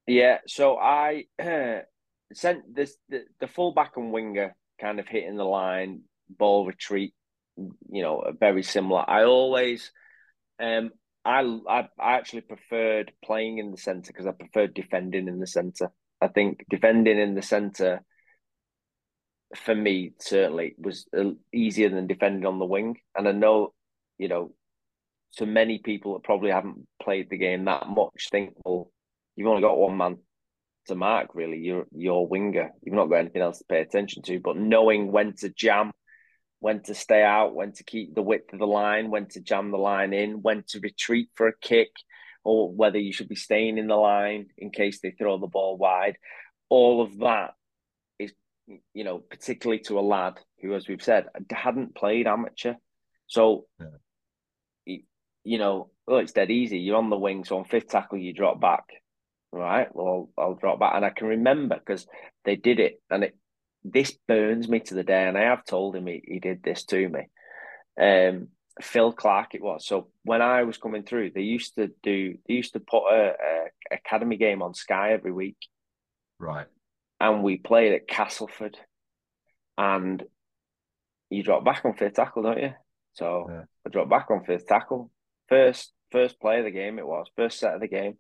Yeah, so I uh, sent this the, the fullback and winger kind of hitting the line, ball retreat, you know, very similar. I always, um, I I, I actually preferred playing in the centre because I preferred defending in the centre. I think defending in the centre for me certainly was easier than defending on the wing. And I know, you know, to many people that probably haven't played the game that much think, well, you've only got one man to mark, really. You're your winger. You've not got anything else to pay attention to. But knowing when to jam, when to stay out, when to keep the width of the line, when to jam the line in, when to retreat for a kick, or whether you should be staying in the line in case they throw the ball wide. All of that is, you know, particularly to a lad who, as we've said, hadn't played amateur. So, yeah. you know, well, it's dead easy. You're on the wing, so on fifth tackle, you drop back. Right, well, I'll, I'll drop back. And I can remember because they did it. And it this burns me to the day. And I have told him he, he did this to me. Um, Phil Clark it was. So when I was coming through, they used to do, they used to put a, a academy game on Sky every week. Right. And we played at Castleford. And you drop back on fifth tackle, don't you? So yeah. I dropped back on fifth tackle. First, first play of the game it was, first set of the game.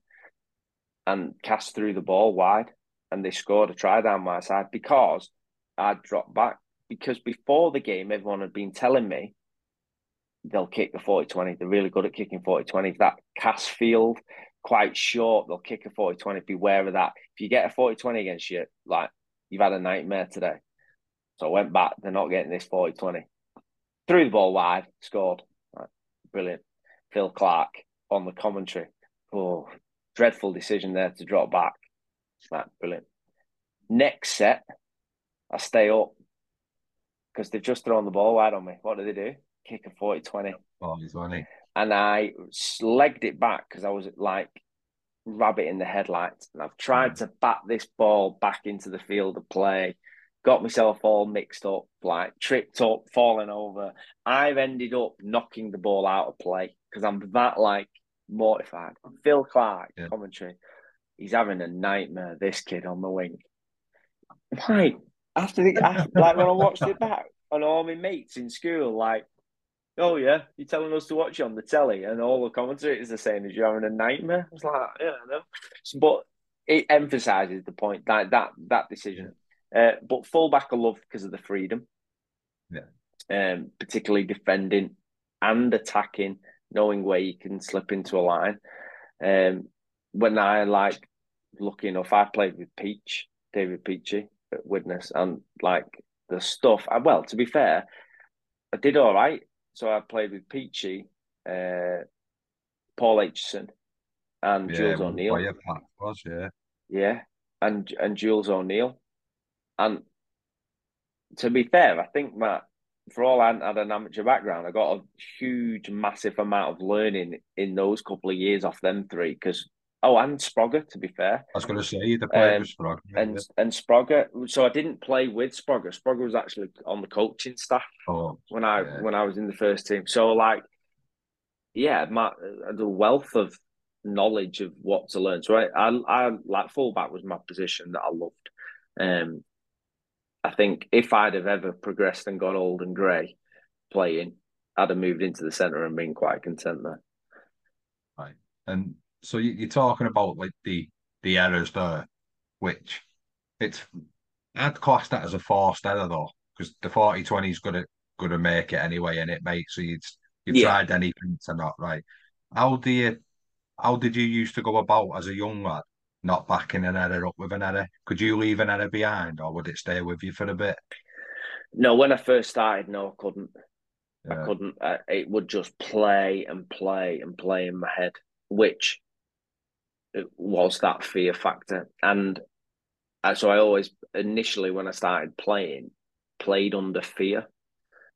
And cast through the ball wide, and they scored a try down my side because I dropped back. Because before the game, everyone had been telling me they'll kick the forty twenty. They're really good at kicking forty twenty. That cast field, quite short, they'll kick a forty twenty. Beware of that. If you get a forty twenty against you, like, you've had a nightmare today. So I went back, they're not getting this forty twenty. Threw the ball wide, scored. Right. Brilliant. Phil Clark on the commentary. Oh, dreadful decision there to drop back. That's brilliant. Next set, I stay up because they've just thrown the ball wide on me. What do they do? Kick a forty twenty. forty twenty. And I legged it back because I was like rabbit in the headlights. And I've tried to bat this ball back into the field of play. Got myself all mixed up, like tripped up, falling over. I've ended up knocking the ball out of play because I'm that like, mortified. Phil Clark, yeah. Commentary. He's having a nightmare, this kid on the wing. Mate, after the after, like when I watched it back and all my mates in school, like, oh yeah, you're telling us to watch you on the telly and all the commentators are saying is you're having a nightmare. I was like, yeah, I know. But it emphasises the point, like that that decision. Yeah. Uh, but fullback I love because of the freedom. Yeah. Um, particularly defending and attacking. Knowing where you can slip into a line. Um, when I like, lucky enough, I played with Peach David Peachy at Widnes, and like the stuff. I, well, to be fair, I did all right. So I played with Peachy, uh, Paul Aitchison, and yeah, Jules O'Neill. Was, yeah, yeah, and and Jules O'Neill, and to be fair, I think Matt, for all I hadn't had an amateur background, I got a huge, massive amount of learning in those couple of years off them three. Because oh, and Sprogger, to be fair, I was going to say the player um, was Sprogger, and and Sprogger. So I didn't play with Sprogger. Sprogger was actually on the coaching staff oh, when I yeah. when I was in the first team. So like, yeah, my the wealth of knowledge of what to learn. So I, I, I like fullback was my position that I loved. Um, I think if I'd have ever progressed and got old and grey playing, I'd have moved into the centre and been quite content there. Right, and so you're talking about like the the errors there, which it's I'd class that as a forced error though, because the forty twenty is gonna gonna make it anyway, and it mate. So you'd you've yeah. tried anything to not right. How do you? How did you used to go about as a young lad, not backing an error up with an error? Could you leave an error behind, or would it stay with you for a bit? No, when I first started, no, I couldn't. Yeah. I couldn't. I, it would just play and play and play in my head, which it was that fear factor. And so I always, initially when I started playing, played under fear.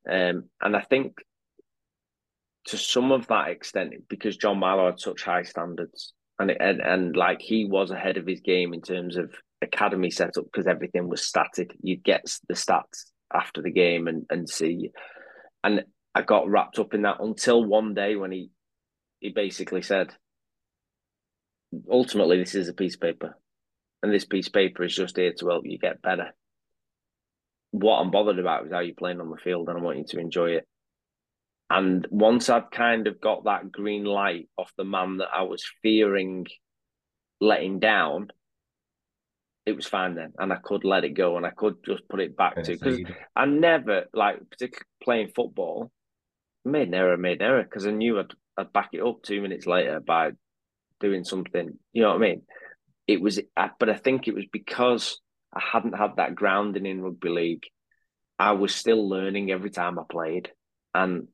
Um, and I think... to some of that extent, because John Myler had such high standards, and it, and and like he was ahead of his game in terms of academy setup, because everything was statted. You'd get the stats after the game and and see. And I got wrapped up in that until one day when he he basically said, ultimately, this is a piece of paper, and this piece of paper is just here to help you get better. What I'm bothered about is how you're playing on the field, and I want you to enjoy it. And once I'd kind of got that green light off the man that I was fearing letting down, it was fine then. And I could let it go, and I could just put it back yeah, to... Because I never, like, particularly playing football, made an error, made an error, because I knew I'd, I'd back it up two minutes later by doing something. You know what I mean? It was... But I think it was because I hadn't had that grounding in rugby league. I was still learning every time I played. And...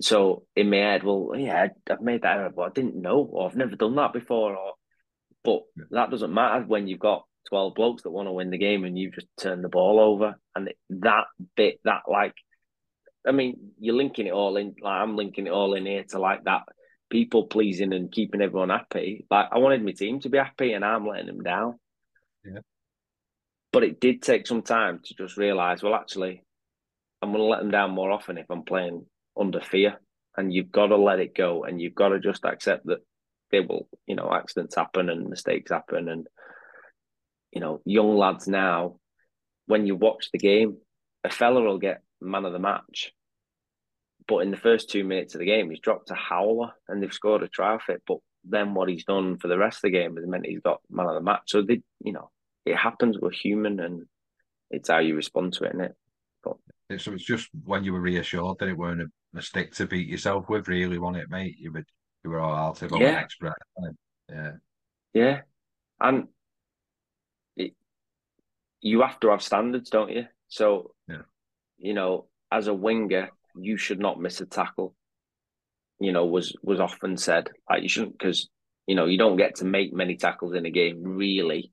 so in my head, well, yeah, I've made that error, but I didn't know, or I've never done that before. Or, but that doesn't matter when you've got twelve blokes that want to win the game and you just turn the ball over. And that bit, that like, I mean, you're linking it all in, like I'm linking it all in here to like that people pleasing and keeping everyone happy. Like I wanted my team to be happy, and I'm letting them down. Yeah. But it did take some time to just realise, well, actually, I'm going to let them down more often if I'm playing under fear, and you've got to let it go, and you've got to just accept that they will, you know, accidents happen and mistakes happen. And, you know, young lads now, when you watch the game, a fella will get man of the match, but in the first two minutes of the game, he's dropped a howler and they've scored a try off it. But then what he's done for the rest of the game has meant he's got man of the match. So, they, you know, it happens. We're human, and it's how you respond to it, isn't it? But, so it's just when you were reassured that it weren't a mistake to beat yourself with, really, wasn't it, mate? You were, you were all out to go yeah. next breath. Yeah. Yeah. And it, you have to have standards, don't you? So, yeah. you know, as a winger, you should not miss a tackle, you know, was, was often said. Like, you shouldn't, because, you know, you don't get to make many tackles in a game, really.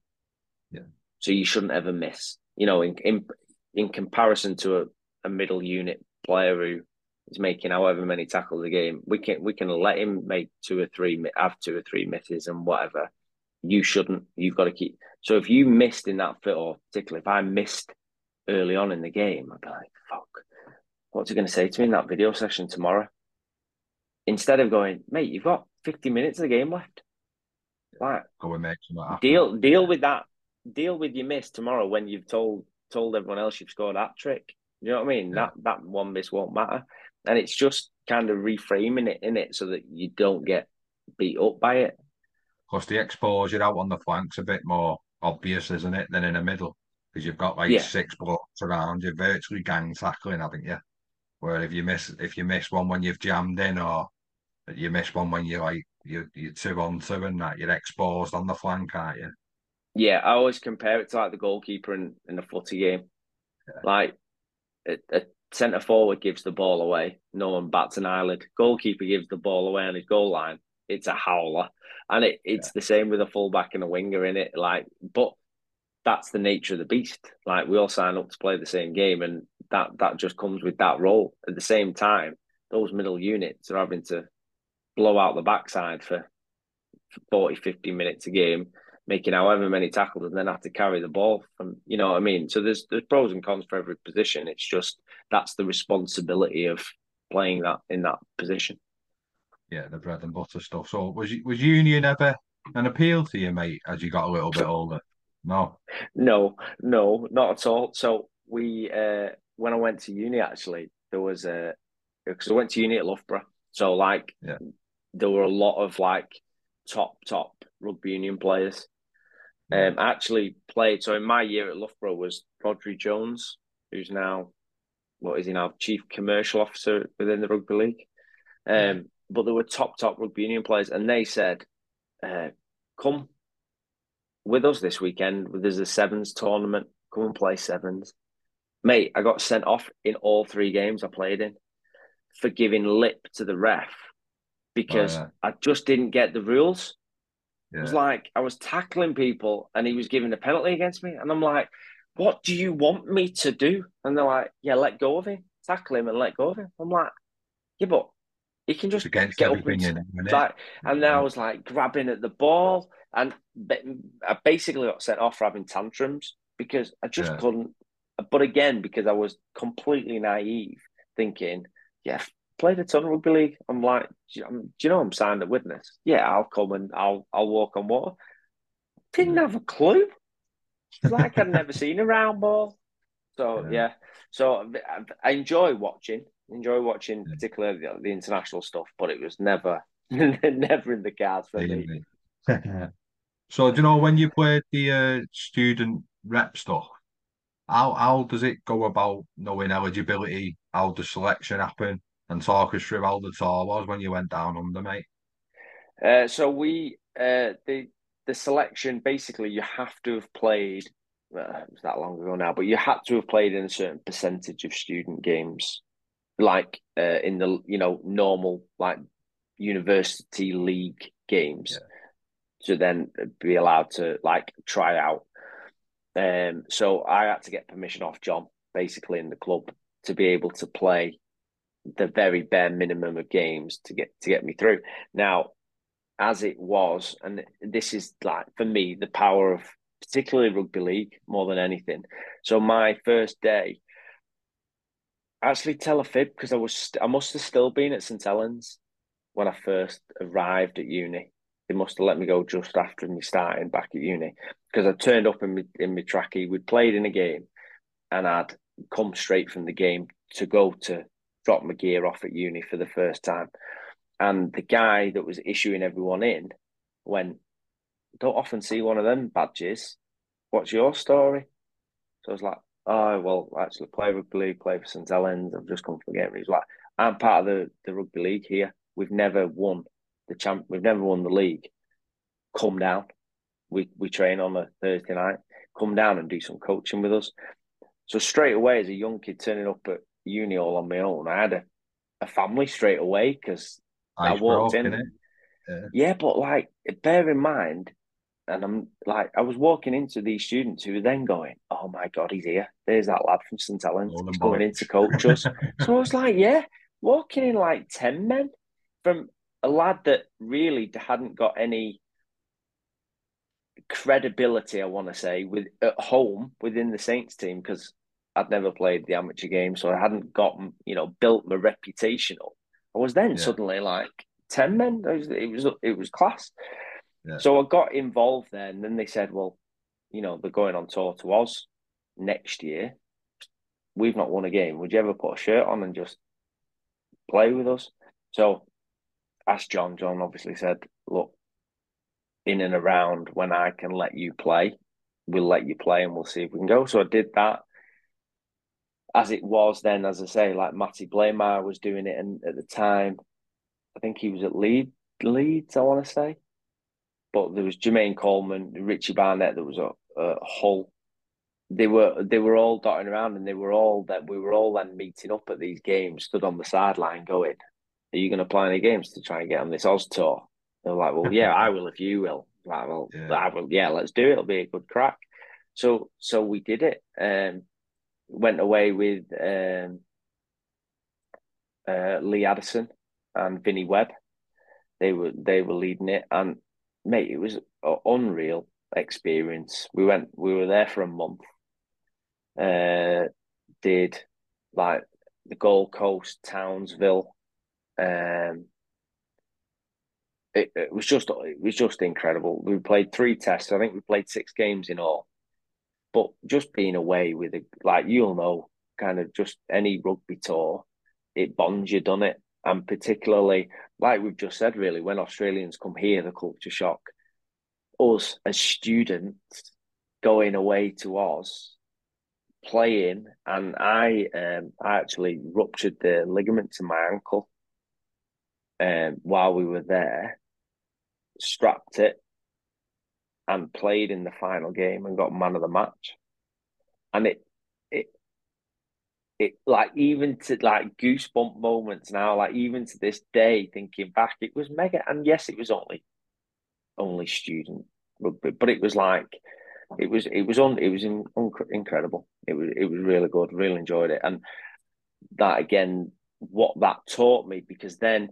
Yeah. So you shouldn't ever miss, you know, in in, in comparison to a, a middle unit player who is making however many tackles a game. We can we can let him make two or three, have two or three misses and whatever. You shouldn't. You've got to keep. So if you missed in that fit, or particularly if I missed early on in the game, I'd be like, fuck, what's he going to say to me in that video session tomorrow? Instead of going, mate, you've got fifty minutes of the game left. Like, go and make some happen. Deal, deal with that. Deal with your miss tomorrow when you've told told everyone else you've scored that trick. You know what I mean? Yeah. That that one miss won't matter. And it's just kind of reframing it, in it, so that you don't get beat up by it. Plus the exposure out on the flanks a bit more obvious, isn't it, than in the middle? Because you've got like yeah. six blocks around, you're virtually gang tackling, haven't you? Where if you miss if you miss one when you've jammed in, or you miss one when you're like you you're two on two and that, you're exposed on the flank, aren't you? Yeah, I always compare it to like the goalkeeper in, in the footy game. Yeah. Like a, a centre forward gives the ball away, no one bats an eyelid. Goalkeeper gives the ball away on his goal line, it's a howler. And it, it's yeah. the same with a fullback and a winger, innit? Like, but that's the nature of the beast. Like, we all sign up to play the same game, and that that just comes with that role. At the same time, those middle units are having to blow out the backside for forty, fifty minutes a game, making however many tackles, and then have to carry the ball from, you know what I mean? So there's there's pros and cons for every position. It's just that's the responsibility of playing that in that position. Yeah, the bread and butter stuff. So was was Union ever an appeal to you, mate, as you got a little bit older? No. No, no, not at all. So we uh, when I went to uni, actually, there was a because I went to uni at Loughborough. So like yeah. there were a lot of like top, top rugby union players. Um, I actually played, so in my year at Loughborough was Rodri Jones, who's now, what is he now, Chief Commercial Officer within the Rugby League. Um, yeah. But there were top, top rugby union players, and they said, uh, come with us this weekend, there's a sevens tournament, come and play sevens. Mate, I got sent off in all three games I played in for giving lip to the ref because oh, yeah. I just didn't get the rules. Yeah. It was like I was tackling people and he was giving a penalty against me. And I'm like, what do you want me to do? And they're like, yeah, let go of him. Tackle him and let go of him. I'm like, yeah, but he can just get up. And, him, like, and then I was like grabbing at the ball. And I basically got sent off for having tantrums because I just yeah. couldn't. But again, because I was completely naive, thinking, yeah, played a ton of rugby league. I'm like, do you know I'm signed at Widnes? Yeah, I'll come and I'll I'll walk on water. Didn't have a clue. Like, I'd never seen a round ball. So, yeah. yeah. So I enjoy watching. Enjoy watching, yeah. particularly the, the international stuff, but it was never, never in the cards for yeah, me. Yeah. So, do you know, when you played the uh, student rep stuff, how, how does it go about knowing eligibility? How does selection happen? And talk us through how the tour was when you went down under, mate. Uh, so we, uh, the the selection, basically you have to have played, well, it was that long ago now, but you had to have played in a certain percentage of student games, like uh, in the, you know, normal, like university league games, yeah. to then be allowed to, like, try out. Um, so I had to get permission off John, basically, in the club to be able to play the very bare minimum of games to get to get me through. Now, as it was, and this is like for me the power of particularly rugby league more than anything. So my first day, I actually tell a fib because I was I must have still been at St Helens when I first arrived at uni. They must have let me go just after me starting back at uni because I turned up in me in my trackie. We'd played in a game, and I'd come straight from the game to go to drop my gear off at uni for the first time. And the guy that was issuing everyone in went, don't often see one of them badges. What's your story? So I was like, oh, well, I actually play rugby league, play for St Helens. I've just come from the game. He was like, I'm part of the, the rugby league here. We've never won the champ. We've never won the league. Come down. We, we train on a Thursday night. Come down and do some coaching with us. So straight away, as a young kid turning up at uni all on my own, I had a, a family straight away because I walked broke, in it? Yeah. yeah but like bear in mind, and I'm like I was walking into these students who were then going, oh my god, he's here, there's that lad from St Helens, he's going in to coach us. So I was like, yeah, walking in like ten men from a lad that really hadn't got any credibility, I want to say, with at home within the Saints team because I'd never played the amateur game, so I hadn't gotten, you know, built my reputation up. I was then yeah. suddenly like ten men. It was it was, it was class. Yeah. So I got involved there, and then they said, well, you know, they're going on tour to Oz next year. We've not won a game. Would you ever put a shirt on and just play with us? So asked John. John obviously said, look, in and around when I can let you play, we'll let you play and we'll see if we can go. So I did that. As it was then, as I say, like Matty Blaymire was doing it, and at the time, I think he was at Leeds, Leeds I want to say. But there was Jermaine Coleman, Richie Barnett. There was a, a Hull. They were they were all dotting around, and they were all that we were all then meeting up at these games, stood on the sideline, going, "Are you going to play any games to try and get on this Oz tour?" They're like, "Well, yeah, I will if you will." Like, well, yeah. I will. Yeah, let's do it. It'll be a good crack. So, so we did it. Um, went away with um, uh, Lee Addison and Vinnie Webb. They were they were leading it, and mate, it was an unreal experience. We went, we were there for a month. Uh, did like the Gold Coast, Townsville. Um, it, it was just it was just incredible. We played three tests. I think we played six games in all. But just being away with a, like, you'll know, kind of just any rugby tour, it bonds you, doesn't it? And particularly, like we've just said, really, when Australians come here, the culture shock. Us as students going away to Oz, playing, and I, um, I actually ruptured the ligaments in my ankle um, while we were there, strapped it, and played in the final game and got man of the match. And it, it, it like, even to, like, goosebump moments now, like, even to this day, thinking back, it was mega. And yes, it was only, only student rugby, but it was like, it was, it was on, it was in, un, incredible. It was, it was really good, really enjoyed it. And that, again, what that taught me, because then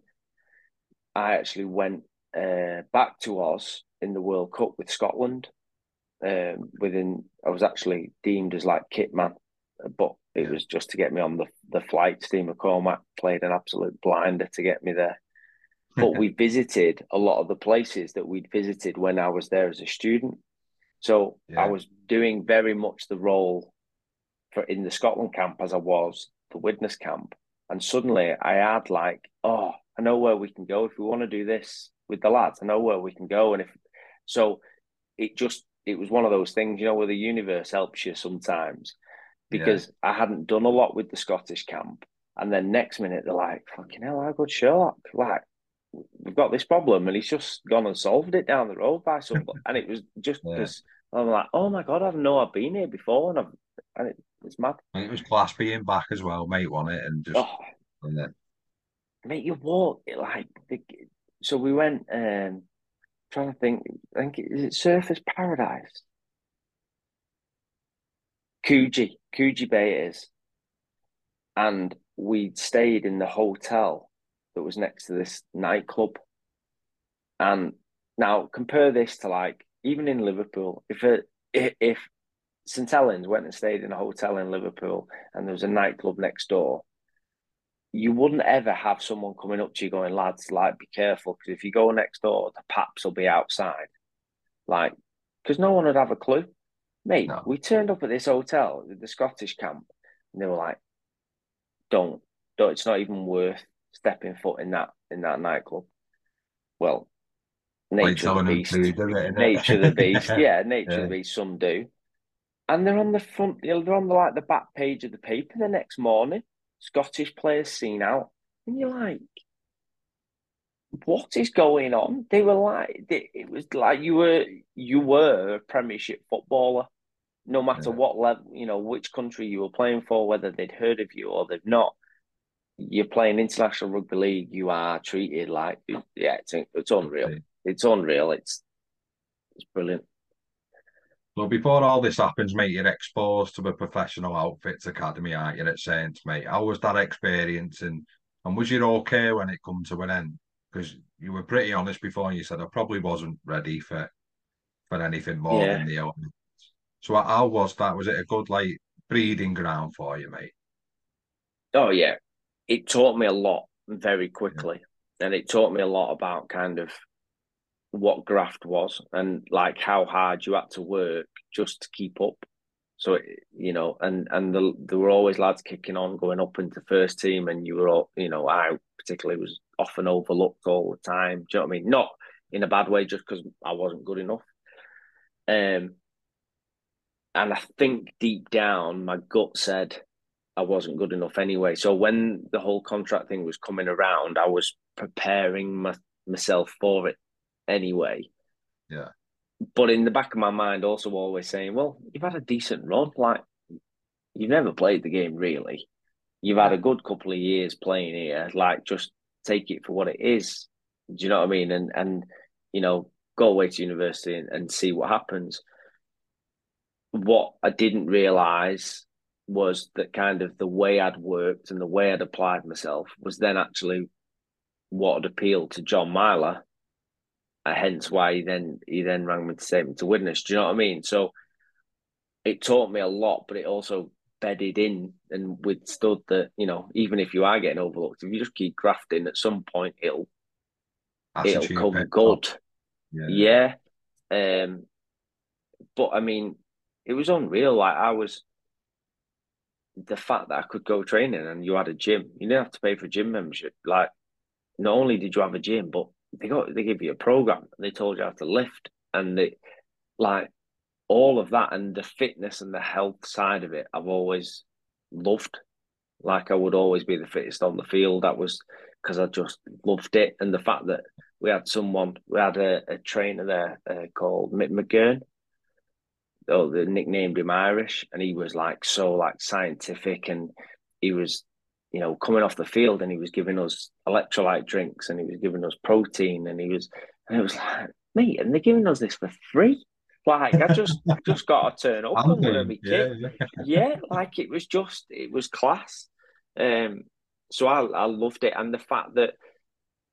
I actually went uh, back to Oz in the World Cup with Scotland. Um, within, I was actually deemed as like kit man, but it was just to get me on the, the flight. Steve McCormack played an absolute blinder to get me there. But we visited a lot of the places that we'd visited when I was there as a student. So yeah. I was doing very much the role for in the Scotland camp as I was the Widnes camp. And suddenly I had like, oh, I know where we can go if we want to do this with the lads. I know where we can go. And if So it just, it was one of those things, you know, where the universe helps you sometimes, because yeah. I hadn't done a lot with the Scottish camp. And then next minute they're like, fucking hell, how good Sherlock? Like, we've got this problem and he's just gone and solved it down the road by somebody. And it was just because yeah. I'm like, oh my God, I know I've been here before. And, I've, and it, it's mad. And it was class being back as well, mate, wasn't it? And just, oh, and then... mate, you walk, like, the, so we went, um, trying to think, I think is it Surfers Paradise? Coogee, Coogee Bay it is. And we'd stayed in the hotel that was next to this nightclub. And now compare this to, like, even in Liverpool, if a, if St Helens went and stayed in a hotel in Liverpool and there was a nightclub next door, you wouldn't ever have someone coming up to you going, lads, like, be careful, because if you go next door, the paps will be outside. Like, because no one would have a clue. Mate, no. We turned up at this hotel, the Scottish camp, and they were like, don't, don't, it's not even worth stepping foot in that in that nightclub. Well, nature of the beast. Nature the beast, yeah, nature yeah. the beast, some do. And they're on the front, they're on the, like, the back page of the paper the next morning. Scottish players seen out, and you're like, what is going on? They were like, they, it was like you were you were a Premiership footballer, no matter yeah. what level, you know, which country you were playing for, whether they'd heard of you or they've not. You're playing international rugby league. You are treated like, yeah, it's it's unreal. It's unreal. It's it's brilliant. So before all this happens, mate, you're exposed to a professional outfits academy, aren't you, at Saints, mate? How was that experience, and, and was you okay when it come to an end? Because you were pretty honest before, and you said, I probably wasn't ready for for anything more yeah. than the open. So how was that? Was it a good, like, breeding ground for you, mate? Oh, yeah. It taught me a lot very quickly, yeah. and it taught me a lot about kind of what graft was, and like how hard you had to work just to keep up. So, you know, and and the, there were always lads kicking on, going up into first team, and you were all, you know, I particularly was often overlooked all the time. Do you know what I mean? Not in a bad way, just because I wasn't good enough. Um, and I think deep down my gut said I wasn't good enough anyway. So when the whole contract thing was coming around, I was preparing my, myself for it anyway, Yeah. But in the back of my mind, also always saying, well, you've had a decent run. Like, you've never played the game, really. You've had a good couple of years playing here. Like, just take it for what it is. Do you know what I mean? And, and you know, go away to university and, and see what happens. What I didn't realise was that kind of the way I'd worked and the way I'd applied myself was then actually what had appealed to John Myler. Uh, hence why he then he then rang me to take me to Widnes. Do you know what I mean? So it taught me a lot, but it also bedded in and withstood that, you know, even if you are getting overlooked, if you just keep grafting, at some point it'll That's it'll come good. Yeah. yeah. Um but I mean, it was unreal. Like, I was the fact that I could go training and you had a gym. You didn't have to pay for a gym membership. Like, not only did you have a gym, but they got they gave you a program. They told you how to lift, and they, like, all of that, and the fitness and the health side of it, I've always loved. Like, I would always be the fittest on the field. That was because I just loved it, and the fact that we had someone, we had a, a trainer there uh, called Mick McGurn. Oh, they nicknamed him Irish, and he was like so like scientific, and he was, you know, coming off the field, and he was giving us electrolyte drinks, and he was giving us protein, and he was, and it was like, mate, and they're giving us this for free. Like, I just, I just got to turn up I'm and whatever, kid. Yeah. yeah, like it was just, it was class. Um, so I, I loved it, and the fact that,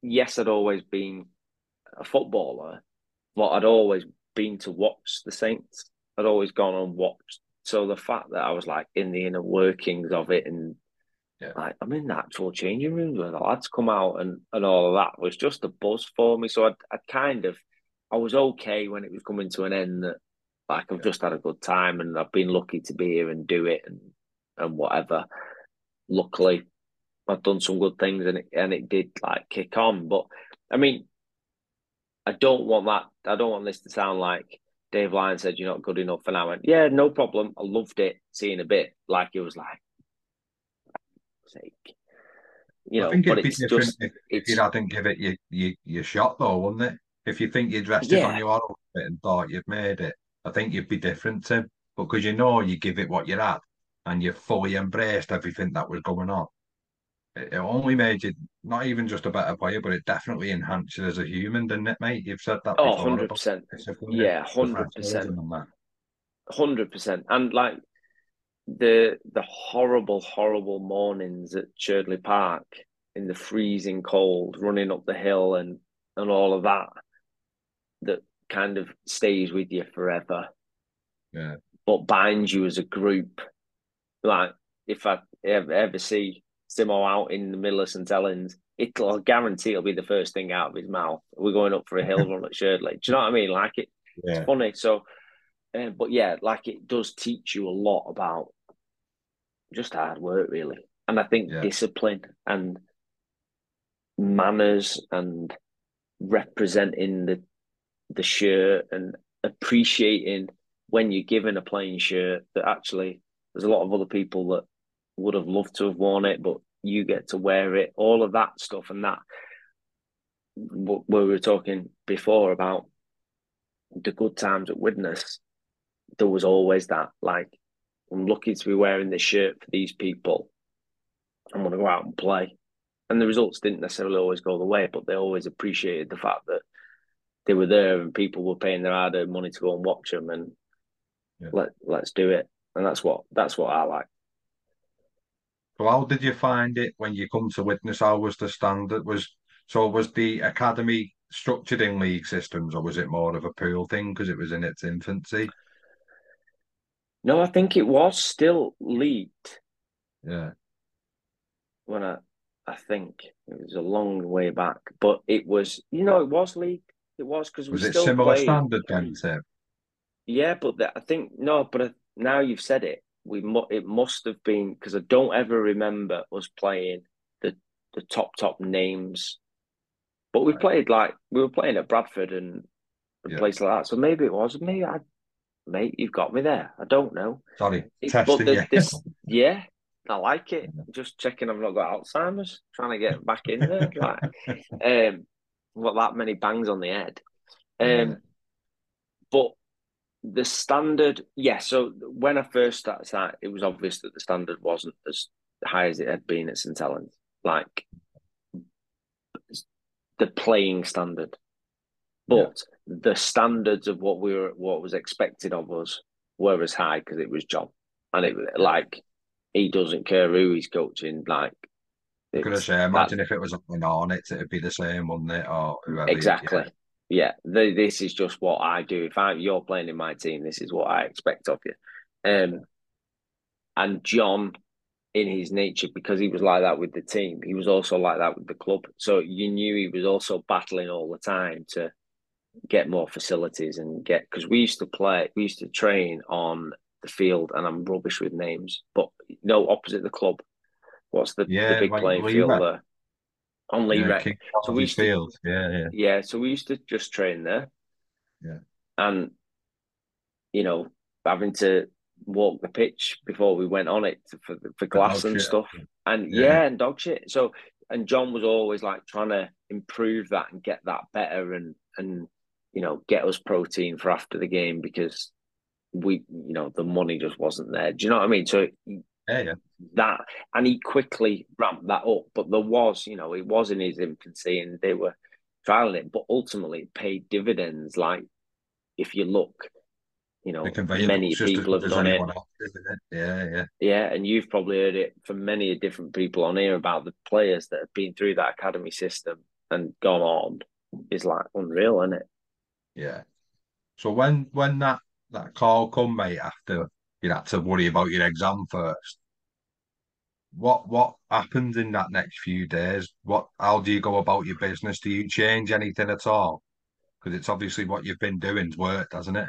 yes, I'd always been a footballer, but I'd always been to watch the Saints. I'd always gone and watched. So the fact that I was like in the inner workings of it, and yeah. like I'm in the actual changing room where the lads come out and, and all of that was just a buzz for me. So I I kind of I was okay when it was coming to an end. That like I've yeah. just had a good time and I've been lucky to be here and do it and and whatever. Luckily, I've done some good things and it and it did like kick on. But I mean, I don't want that. I don't want this to sound like Dave Lyon said, you're not good enough. And I went, yeah, no problem. I loved it, seeing a bit. Like, it was like, sake. You know, I think it'd but be it's different just, if, if you hadn't give it your, your, your shot, though, wouldn't it? If you think you'd rested yeah. on your own bit and thought you'd made it, I think you'd be different, Tim. But because you know you give it what you're at and you fully embraced everything that was going on, it, it only made you not even just a better player, but it definitely enhanced you as a human, didn't it, mate? You've said that oh, before. one hundred percent. Yeah, one hundred percent. one hundred percent. And, like, the the horrible, horrible mornings at Churdley Park in the freezing cold, running up the hill and, and all of that, that kind of stays with you forever. Yeah. But binds you as a group. Like, if I ever, ever see Simo out in the middle of St Helens, it'll I guarantee it'll be the first thing out of his mouth. We're going up for a hill run at Shirley. Do you know what I mean? Like it, yeah. it's funny. So, uh, but yeah, like it does teach you a lot about just hard work, really, and I think yeah. discipline and manners and representing the the shirt and appreciating when you're given a plain shirt that actually there's a lot of other people that would have loved to have worn it, but you get to wear it, all of that stuff. And that, what we were talking before about the good times at Widnes, there was always that, like, I'm lucky to be wearing this shirt for these people. I'm going to go out and play. And the results didn't necessarily always go the way, but they always appreciated the fact that they were there and people were paying their hard-earned money to go and watch them and yeah. let, let's do it. And that's what that's what I like. So how did you find it when you come to Widnes? How was the standard? Was so was the academy structured in league systems, or was it more of a pool thing because it was in its infancy? No, I think it was still leagued. Yeah. When I, I think it was a long way back, but it was, you know, it was leagued. It was because was it still similar played. Standard then, Tim? Yeah, but the, I think no, but I, now you've said it. We mu it must have been, because I don't ever remember us playing the the top top names, but we right. played like we were playing at Bradford and a yeah. place like that. So maybe it was maybe I, mate, you've got me there. I don't know. Sorry, it, testing but the, this, yeah, I like it. Just checking I've not got Alzheimer's. Trying to get back in there. Like, um, got that many bangs on the head. Um, yeah. But the standard, yeah, so when I first started that, it was obvious that the standard wasn't as high as it had been at St Helens. Like, the playing standard. But yeah. the standards of what we were, what was expected of us were as high because it was John. And it like, he doesn't care who he's coaching, like, I'm going to say, imagine that, if it was an on it, it'd be the same, wouldn't it? Or whoever. Exactly. It, yeah. yeah. The, this is just what I do. If I, you're playing in my team, this is what I expect of you. Um, and John, in his nature, because he was like that with the team, he was also like that with the club. So you knew he was also battling all the time to get more facilities and get... Because we used to play, we used to train on the field, and I'm rubbish with names, but no, opposite the club. What's the, yeah, the big like playing field there? On Lee Rec. Yeah, so we used to, field. Yeah, yeah. Yeah, so we used to just train there. Yeah. And, you know, having to walk the pitch before we went on it for, for glass and shit. Stuff. And, yeah. yeah, and dog shit. So, and John was always, like, trying to improve that and get that better and, and you know, get us protein for after the game because we, you know, the money just wasn't there. Do you know what I mean? So... Yeah, yeah. That and he quickly ramped that up, but there was, you know, it was in his infancy and they were trialing it, but ultimately it paid dividends. Like, if you look, you know, many people have done it. Else, it. Yeah, yeah, yeah. And you've probably heard it from many different people on here about the players that have been through that academy system and gone on. It's like unreal, isn't it? Yeah. So when when that that call come, mate, after you had to worry about your exam first. What what happens in that next few days? What how do you go about your business? Do you change anything at all? Because it's obviously what you've been doing's worked, hasn't it?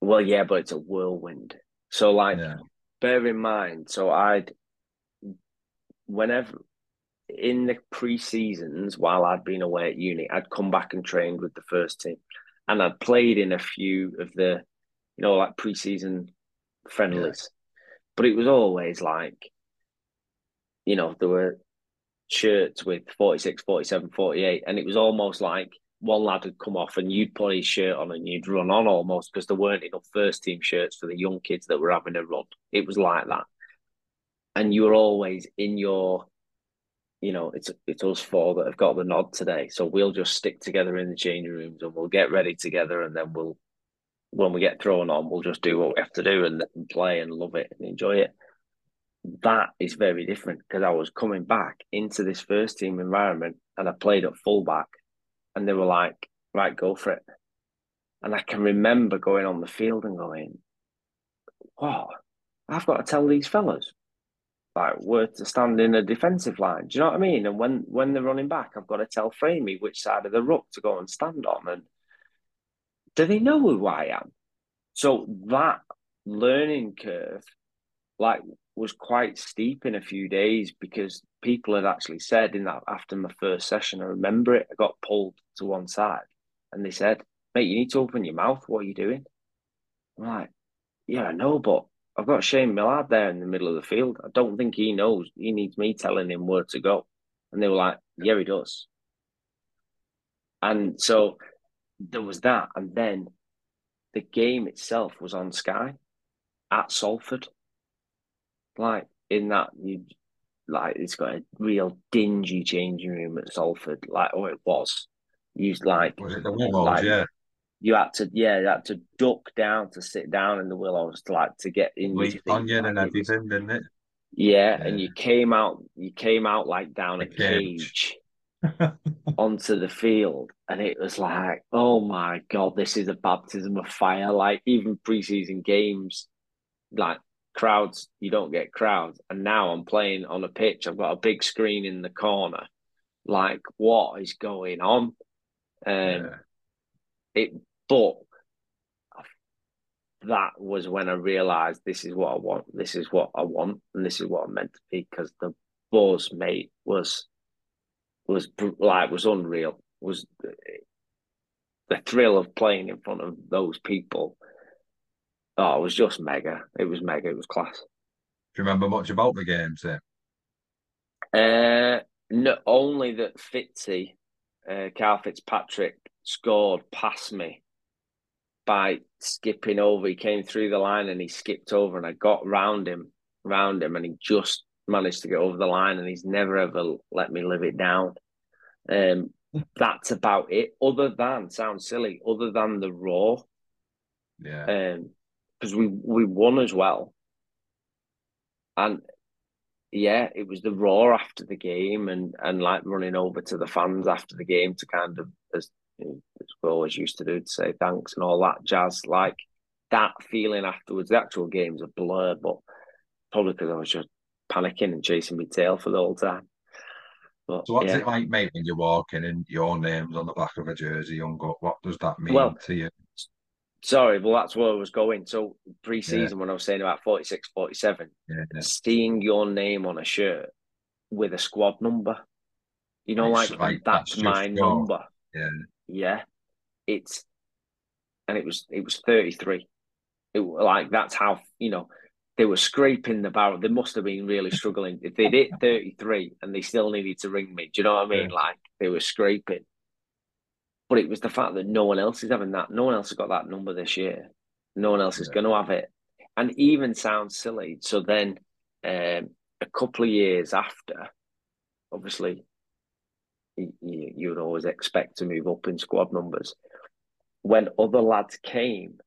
Well, yeah, but it's a whirlwind. So, like, yeah. bear in mind. So I'd whenever in the pre-seasons while I'd been away at uni, I'd come back and trained with the first team, and I'd played in a few of the, you know, like pre-season friendlies, yeah. but it was always like. You know, there were shirts with forty-six, forty-seven, forty-eight, and it was almost like one lad had come off and you'd put his shirt on and you'd run on almost because there weren't enough first-team shirts for the young kids that were having a run. It was like that. And you were always in your, you know, it's it's us four that have got the nod today, so we'll just stick together in the changing rooms and we'll get ready together and then we'll, when we get thrown on, we'll just do what we have to do and, and play and love it and enjoy it. That is very different because I was coming back into this first team environment and I played at fullback and they were like, right, go for it. And I can remember going on the field and going, what? I've got to tell these fellas, like, we're to stand in a defensive line. Do you know what I mean? And when, when they're running back, I've got to tell Framey which side of the ruck to go and stand on. And do they know who I am? So that learning curve, like, was quite steep in a few days because people had actually said in that after my first session, I remember it, I got pulled to one side and they said, mate, you need to open your mouth. What are you doing? I'm like, yeah, I know, but I've got Shane Millard there in the middle of the field. I don't think he knows. He needs me telling him where to go. And they were like, yeah, he does. And so there was that. And then the game itself was on Sky at Salford. Like, in that, you like it's got a real dingy changing room at Salford. Like, oh, it was. You like was it the Willows? Like, yeah, you had to, yeah, you had to duck down to sit down in the Willows to like to get in. Leaf onion and everything, didn't it? Yeah, yeah, and you came out, you came out like down a, a cage, cage onto the field, and it was like, oh my god, this is a baptism of fire. Like, even preseason games, like. Crowds, you don't get crowds. And now I'm playing on a pitch. I've got a big screen in the corner. Like, what is going on? Um, yeah. It, but that was when I realised this is what I want. This is what I want. And this is what I'm meant to be. Because the buzz, mate, was, was like, was unreal. Was the thrill of playing in front of those people. Oh, it was just mega. It was mega. It was class. Do you remember much about the games then? Uh, no, only that Fitzy, uh, Kyle Fitzpatrick, scored past me by skipping over. He came through the line and he skipped over, and I got round him, round him, and he just managed to get over the line, and he's never ever let me live it down. Um, that's about it. Other than, sounds silly, other than the raw. Yeah. Um, because we, we won as well. And yeah, it was the roar after the game, and, and like running over to the fans after the game to kind of, as, you know, as we always used to do, to say thanks and all that jazz. Like that feeling afterwards, the actual game's a blur, but probably because I was just panicking and chasing my tail for the whole time. But, so what's yeah. it like, mate, when you're walking and your name's on the back of a jersey, young gut? What does that mean well, to you? Sorry, well, that's where I was going. So pre-season, yeah. when I was saying about forty-six, forty-seven, yeah, yeah. seeing your name on a shirt with a squad number, you know, like, like that's, that's my your... number. Yeah, yeah. It's and it was it was thirty-three. It like that's how you know they were scraping the barrel. They must have been really struggling if they did thirty-three and they still needed to ring me. Do you know what I mean? Yeah. Like they were scraping. But it was the fact that no one else is having that. No one else has got that number this year. No one else yeah. is going to have it. And even sounds silly. So then um, a couple of years after, obviously, you, you would always expect to move up in squad numbers. When other lads came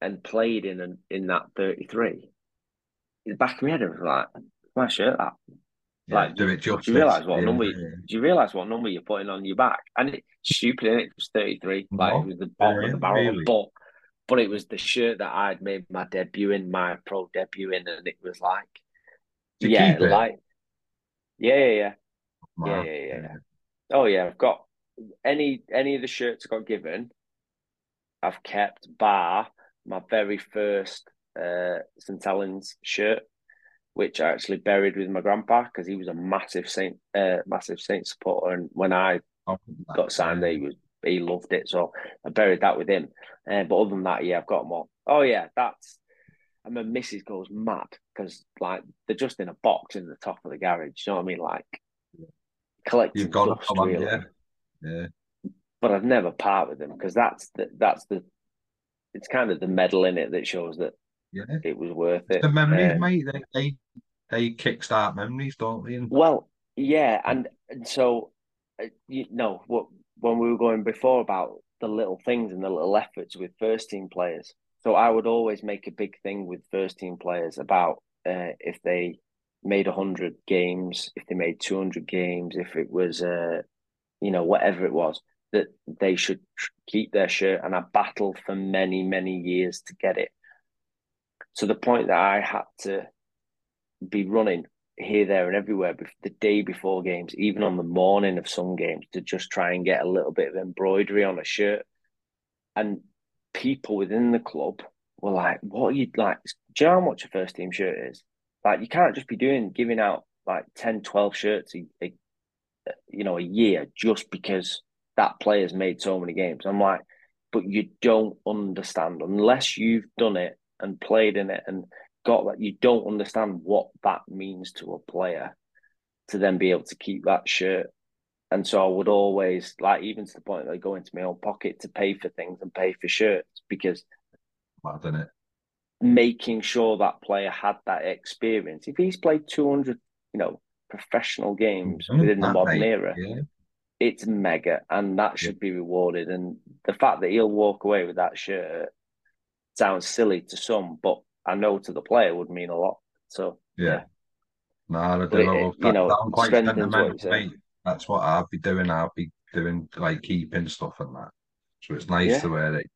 and played in an, in that thirty-three, in the back of my head, I was like, my shirt that. Yeah, like, do it justice. Do you realise what yeah, number? Yeah. Do you realise what number you're putting on your back? And it's stupid, and it? it was thirty-three. Like no, it was the bottom really, of the barrel, really. but but it was the shirt that I'd made my debut in, my pro debut in, and it was like, to yeah, like, yeah, yeah, yeah. Oh, yeah, yeah, yeah, yeah. Oh yeah, I've got any any of the shirts I got given, I've kept bar my very first uh, St Helens shirt, which I actually buried with my grandpa because he was a massive Saint, uh, massive Saint supporter. And when I got signed, he was he loved it, so I buried that with him. Uh, but other than that, yeah, I've got them all. Oh yeah, that's. And my missus goes mad because like they're just in a box in the top of the garage. You know what I mean? Like yeah. collecting You've got dust, them, really. Yeah. yeah. But I've never part with them because that's the, that's the. It's kind of the medal in it that shows that. Yeah. It was worth it. It's the memories, um, mate, they they, they kickstart memories, don't they? Well, yeah, and, and so uh, you know what when we were going before about the little things and the little efforts with first team players. So I would always make a big thing with first team players about uh, if they made a hundred games, if they made two hundred games, if it was uh, you know whatever it was, that they should keep their shirt, and I battled for many many years to get it. So the point that I had to be running here, there and everywhere the day before games, even on the morning of some games, to just try and get a little bit of embroidery on a shirt. And people within the club were like, what are you like? Do you know how much a first team shirt is? Like, you can't just be doing, giving out like ten, twelve shirts, a, a, you know, a year just because that player's made so many games. I'm like, but you don't understand unless you've done it and played in it and got that. You don't understand what that means to a player to then be able to keep that shirt. And so I would always, like, even to the point that I go into my own pocket to pay for things and pay for shirts, because well, done it. making sure that player had that experience. If he's played two hundred, you know, professional games mm-hmm. within that the modern mate. era, yeah. it's mega, and that should yeah. be rewarded. And the fact that he'll walk away with that shirt sounds silly to some, but I know to the player would mean a lot. So yeah, yeah. no, I don't it, know. That, you know, that quite sentimental, mate. That's what I'd be doing. I'd be doing like keeping stuff and that. So it's nice yeah. to wear it.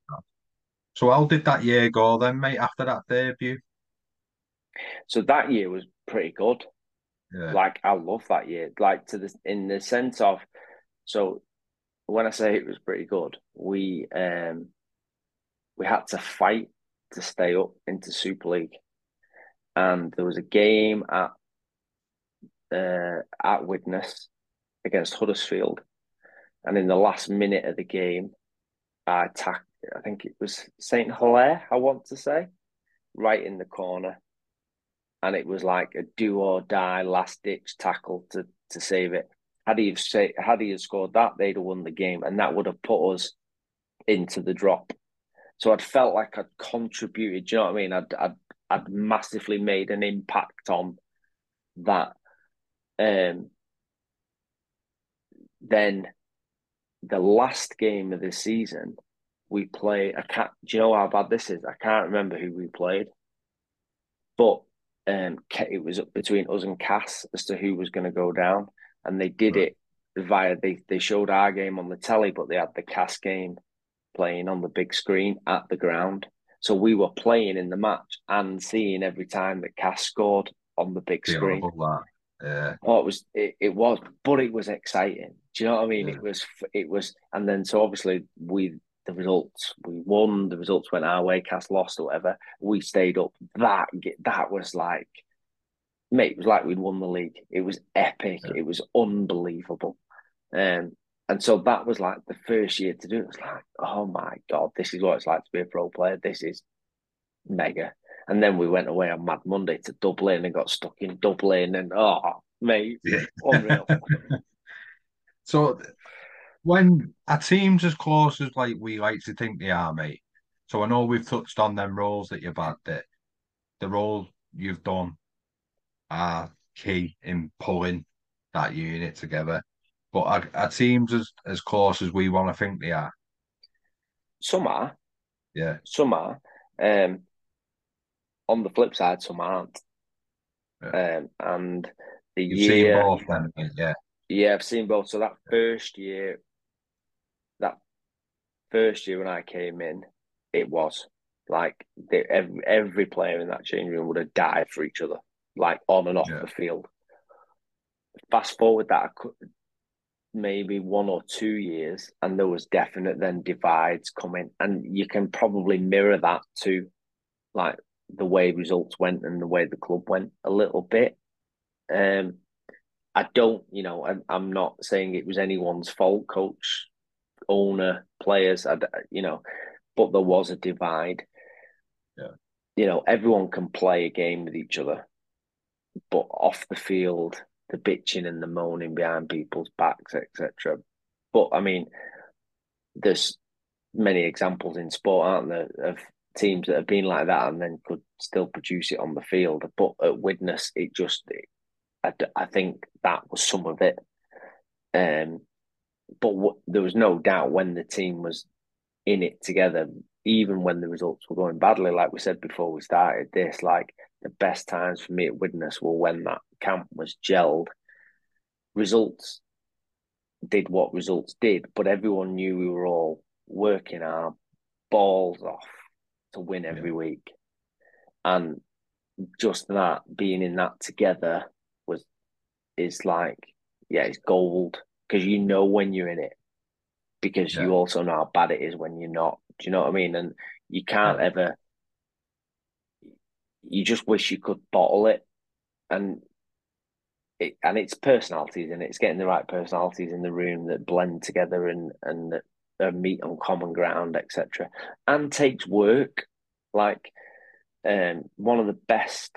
So how did that year go then, mate? After that debut, so that year was pretty good. Yeah. Like I love that year. Like to the in the sense of, so when I say it was pretty good, we um. we had to fight to stay up into Super League. And there was a game at uh, at Widnes against Huddersfield. And in the last minute of the game, I attacked, I think it was St Hilaire, I want to say, right in the corner. And it was like a do or die last ditch tackle to, to save it. Had he, have say, had he have scored that, they'd have won the game. And that would have put us into the drop. So I'd felt like I'd contributed, do you know what I mean? I'd, I'd, I'd massively made an impact on that. Um, then the last game of the season, we played, I can't, do you know how bad this is? I can't remember who we played. But um, it was up between us and Cass as to who was going to go down. And they did it via, they, they showed our game on the telly, but they had the Cass game playing on the big screen at the ground. So we were playing in the match and seeing every time that Cass scored on the big screen. Yeah. Oh, it was, it, it was, but it was exciting. Do you know what I mean? Yeah. It was, it was, and then so obviously we, the results, we won, the results went our way, Cass lost or whatever. We stayed up. That, that was like, mate, it was like we'd won the league. It was epic. Yeah. It was unbelievable. Um, and so that was like the first year to do it. It was like, oh my God, this is what it's like to be a pro player. This is mega. And then we went away on Mad Monday to Dublin and got stuck in Dublin. And oh, mate, yeah. Unreal. So when a team's as close as like we like to think they are, mate, so I know we've touched on them roles that you've had, that the role you've done are key in pulling that unit together. But are, are teams as, as close as we want to think they are? Some are. Yeah. Some are. Um, on the flip side, some aren't. Yeah. Um, and the You've year... You've seen both then, mate, yeah. Yeah, I've seen both. So that first year, that first year when I came in, it was like they, every, every player in that change room would have died for each other, like on and off yeah. the field. Fast forward that... maybe one or two years, and there was definite then divides coming, and you can probably mirror that to like the way results went and the way the club went a little bit. Um, I don't, you know, I, I'm not saying it was anyone's fault, coach, owner, players, I, you know, but there was a divide. Yeah, you know, everyone can play a game with each other, but off the field, the bitching and the moaning behind people's backs, et cetera. But, I mean, there's many examples in sport, aren't there, of teams that have been like that and then could still produce it on the field. But at Widnes, it just, it, I, I think that was some of it. Um, but what, there was no doubt when the team was in it together, even when the results were going badly, like we said before we started this, like, the best times for me at Widnes were when that camp was gelled. Results did what results did, but everyone knew we were all working our balls off to win every yeah. week. And just that, being in that together was is like, yeah, it's gold, because you know when you're in it, because yeah. you also know how bad it is when you're not. Do you know what I mean? And you can't yeah. ever... you just wish you could bottle it, and it and it's personalities, and it's getting the right personalities in the room that blend together and and uh, meet on common ground, et cetera. And takes work. Like um, one of the best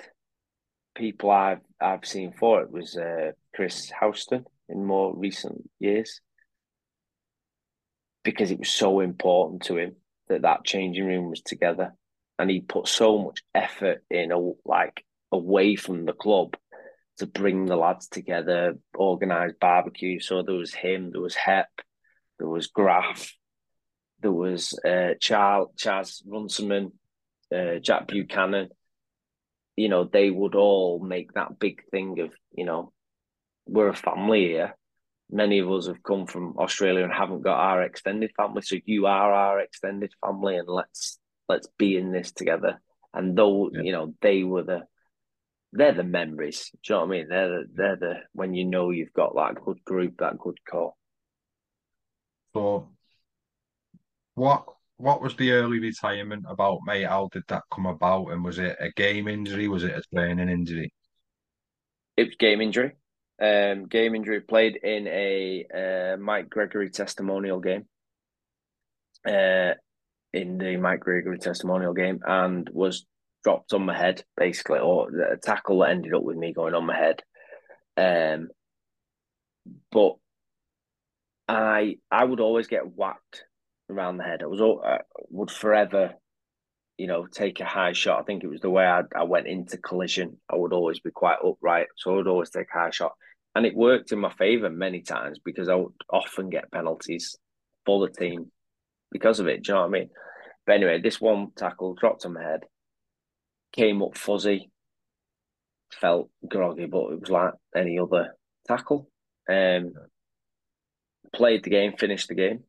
people I've I've seen for it was uh, Chris Houston in more recent years, because it was so important to him that that changing room was together. And he put so much effort in, like, away from the club to bring the lads together, organise barbecues. So there was him, there was Hep, there was Graff, there was uh, Charles, Chaz Runciman, uh, Jack Buchanan. You know, they would all make that big thing of, you know, we're a family here. Many of us have come from Australia and haven't got our extended family. So you are our extended family, and let's... let's be in this together. And though, yeah. you know, they were the, they're the memories. Do you know what I mean? They're the, they're the, when you know you've got that good group, that good core. So what, what was the early retirement about, mate? How did that come about? And was it a game injury? Was it a training injury? It was game injury. Um, game injury, played in a uh, Mike Gregory testimonial game. Uh, in the Mike Gregory testimonial game, and was dropped on my head, basically, or a tackle that ended up with me going on my head. Um, but I I would always get whacked around the head. I was all, uh, would forever, you know, take a high shot. I think it was the way I, I went into collision. I would always be quite upright, so I would always take a high shot. And it worked in my favour many times because I would often get penalties for the team because of it. Do you know what I mean? But anyway, this one tackle dropped on my head, came up fuzzy, felt groggy, but it was like any other tackle. Um, played the game, finished the game.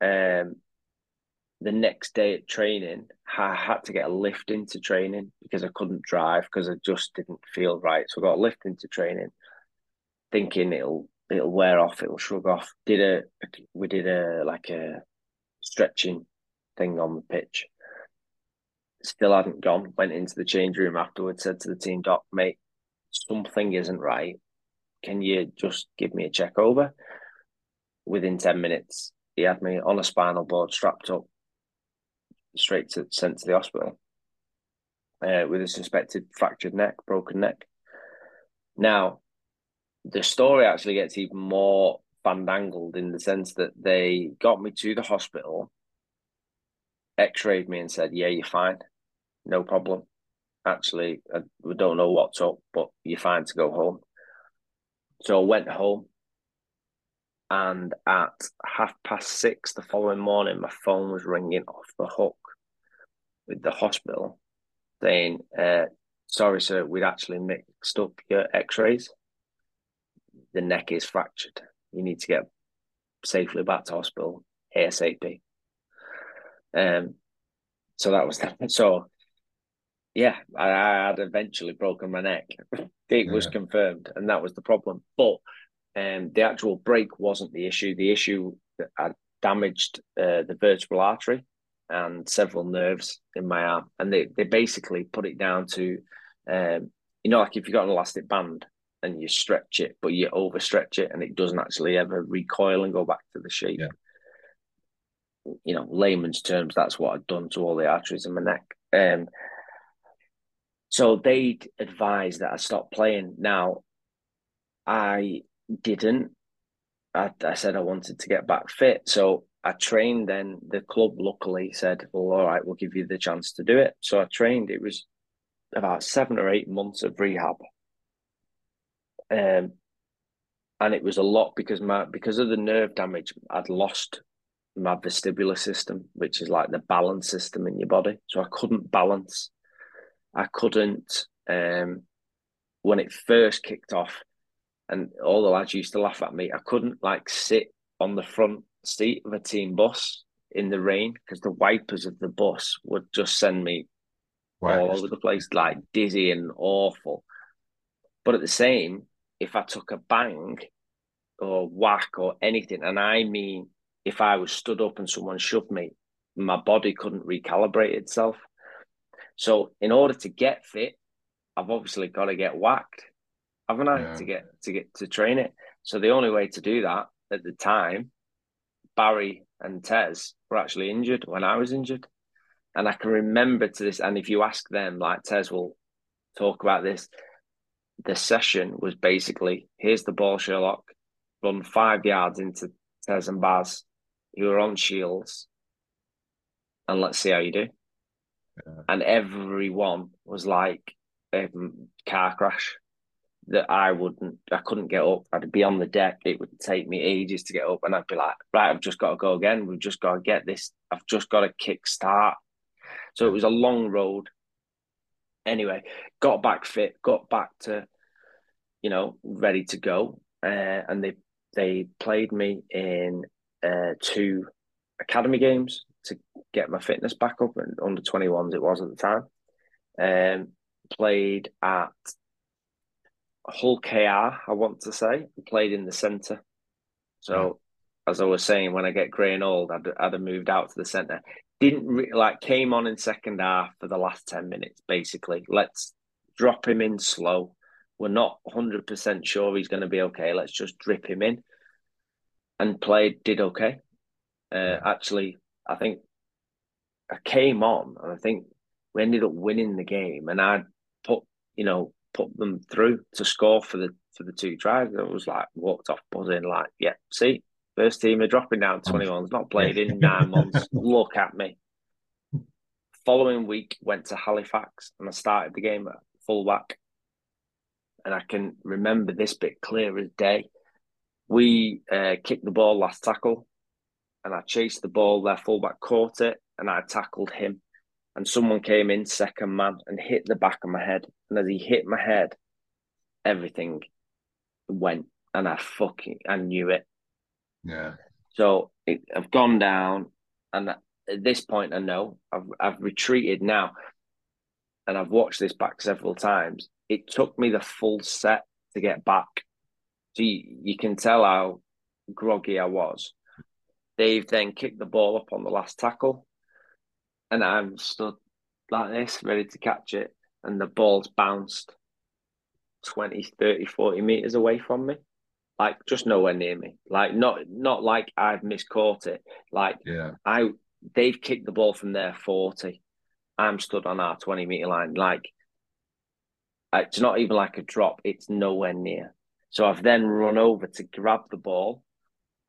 Um, the next day at training, I had to get a lift into training because I couldn't drive because I just didn't feel right. So I got a lift into training, thinking it'll it'll wear off, it'll shrug off. Did a we did a like a stretching thing on the pitch. Still hadn't gone. Went into the change room afterwards. Said to the team doc, mate, something isn't right. Can you just give me a check over? Within ten minutes, he had me on a spinal board, strapped up, straight to sent to the hospital uh, with a suspected fractured neck, broken neck. Now, the story actually gets even more fandangled in the sense that they got me to the hospital, x-rayed me and said, yeah, you're fine, no problem. Actually, I, we don't know what's up, but you're fine to go home. So I went home, and at half past six the following morning, my phone was ringing off the hook with the hospital saying, uh, sorry, sir, we'd actually mixed up your x-rays. The neck is fractured. You need to get safely back to hospital ASAP. Um, so that was that. So, yeah, I, I had eventually broken my neck. It yeah. was confirmed, and that was the problem. But um, the actual break wasn't the issue. The issue that I damaged uh, the vertebral artery and several nerves in my arm, and they, they basically put it down to, um, you know, like if you've got an elastic band and you stretch it, but you overstretch it and it doesn't actually ever recoil and go back to the shape. Yeah. You know, layman's terms, that's what I'd done to all the arteries in my neck. Um, so they advised that I stop playing. Now, I didn't. I, I said I wanted to get back fit. So I trained then. The club luckily said, well, all right, we'll give you the chance to do it. So I trained. It was about seven or eight months of rehab. Um, and it was a lot because my because of the nerve damage, I'd lost my vestibular system, which is like the balance system in your body. So I couldn't balance. I couldn't, um, when it first kicked off, and all the lads used to laugh at me, I couldn't like sit on the front seat of a team bus in the rain because the wipers of the bus would just send me wow. all over the place, like dizzy and awful. But at the same, if I took a bang or whack or anything, and I mean, if I was stood up and someone shoved me, my body couldn't recalibrate itself. So in order to get fit, I've obviously got to get whacked, haven't I? Yeah. To get to get to train it. So the only way to do that at the time, Barry and Tez were actually injured when I was injured. And I can remember to this, and if you ask them, like Tez will talk about this, the session was basically, here's the ball, Sherlock, run five yards into Tez and Baz, you are on shields, and let's see how you do. Yeah. And everyone was like a car crash that I wouldn't, I couldn't get up. I'd be on the deck. It would take me ages to get up, and I'd be like, right, I've just got to go again. We've just got to get this. I've just got to kick start. So it was a long road. Anyway, got back fit, got back to, you know, ready to go. Uh, and they They played me in uh, two academy games to get my fitness back up, and under twenty-ones it was at the time. Um, played at Hull K R, I want to say, and played in the centre. So, yeah. as I was saying, when I get grey and old, I'd, I'd have moved out to the centre. Didn't re- like came on in second half for the last ten minutes, basically. Let's drop him in slow. We're not one hundred percent sure he's going to be okay. Let's just drip him in. And played, did okay. Uh, actually, I think I came on, and I think we ended up winning the game. And I put, you know, put them through to score for the for the two tries. And I was like, walked off buzzing, like, yeah, see, First team are dropping down twenty-ones, not played in nine months. Look at me. Following week, went to Halifax and I started the game at fullback. And I can remember this bit clear as day. We uh, kicked the ball last tackle and I chased the ball. Their fullback caught it and I tackled him. And someone came in second man and hit the back of my head. And as he hit my head, everything went and I fucking, I knew it. Yeah. So it, I've gone down and at this point I know I've, I've retreated now. And I've watched this back several times. It took me the full set to get back. So you, you can tell how groggy I was. Dave then kicked the ball up on the last tackle. And I'm stood like this, ready to catch it. And the ball's bounced twenty, thirty, forty metres away from me. Like, just nowhere near me. Like, not not like I've miscaught it. Like, yeah. I they've kicked the ball from their forty. I'm stood on our twenty-metre line. Like, it's not even like a drop. It's nowhere near. So I've then run over to grab the ball.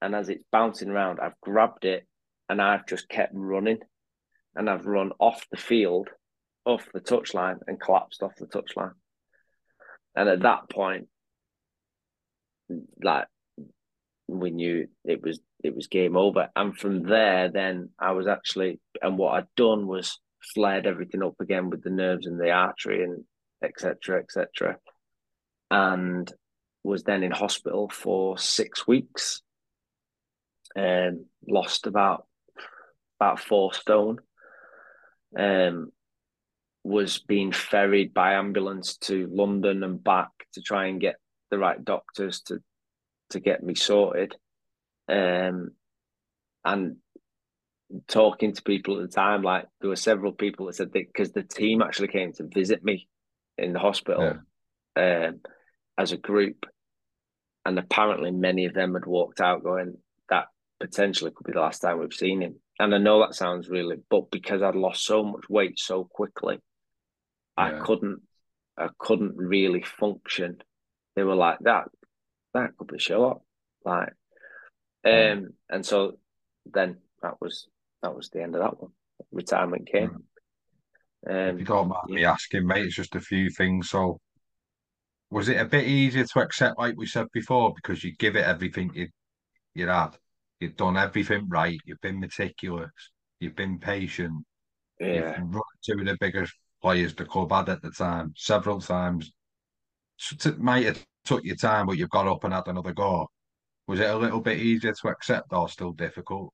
And as it's bouncing around, I've grabbed it. And I've just kept running. And I've run off the field, off the touchline, and collapsed off the touchline. And at that point, like, we knew it was it was game over. And from there, then I was actually, and what I'd done was flared everything up again with the nerves and the artery and et cetera, et cetera. And was then in hospital for six weeks and lost about about four stone. Um, was being ferried by ambulance to London and back to try and get the right doctors to to get me sorted. Um, and talking to people at the time, like there were several people that said that because the team actually came to visit me in the hospital, yeah. um, as a group. And apparently many of them had walked out going, that potentially could be the last time we've seen him. And I know that sounds really, but because I'd lost so much weight so quickly, yeah. I couldn't, I couldn't really function. They were like, that, that could be Sherlock, like, um, yeah. And so then that was that was the end of that one. Retirement came. Yeah. Um, if you don't mind yeah. me asking, mate, it's just a few things. So, was it a bit easier to accept, like we said before, because you give it everything you you had? You've done everything right. You've been meticulous. You've been patient. Yeah. You've run two of the biggest players the club had at the time, several times. It might have took your time, but you've got up and had another go. Was it a little bit easier to accept or still difficult?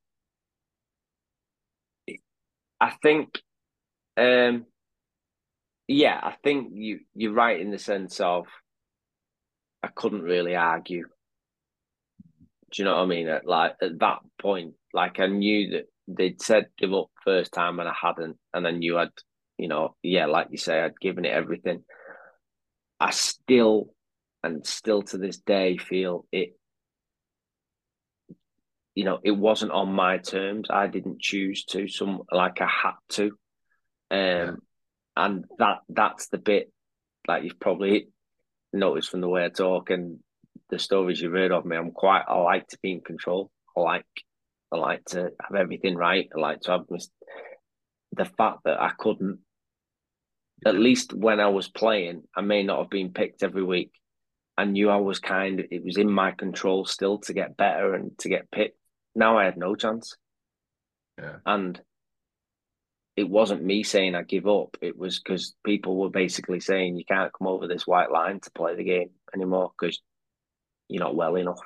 I think, um, yeah, I think you, you're right in the sense of I couldn't really argue. Do you know what I mean? At, like, at that point, like I knew that they'd said give up first time and I hadn't. And I knew I'd, you know, yeah, like you say, I'd given it everything. I still, and still to this day, feel it, you know, it wasn't on my terms. I didn't choose to, some like I had to. Um, yeah. And that that's the bit, like you've probably noticed from the way I talk and the stories you've heard of me, I'm quite, I like to be in control. I like, I like to have everything right. I like to have mis- the fact that I couldn't, at least when I was playing, I may not have been picked every week. I knew I was kind of, it was in my control still to get better and to get picked. Now I had no chance. Yeah. And it wasn't me saying I give up. It was because people were basically saying, you can't come over this white line to play the game anymore because you're not well enough.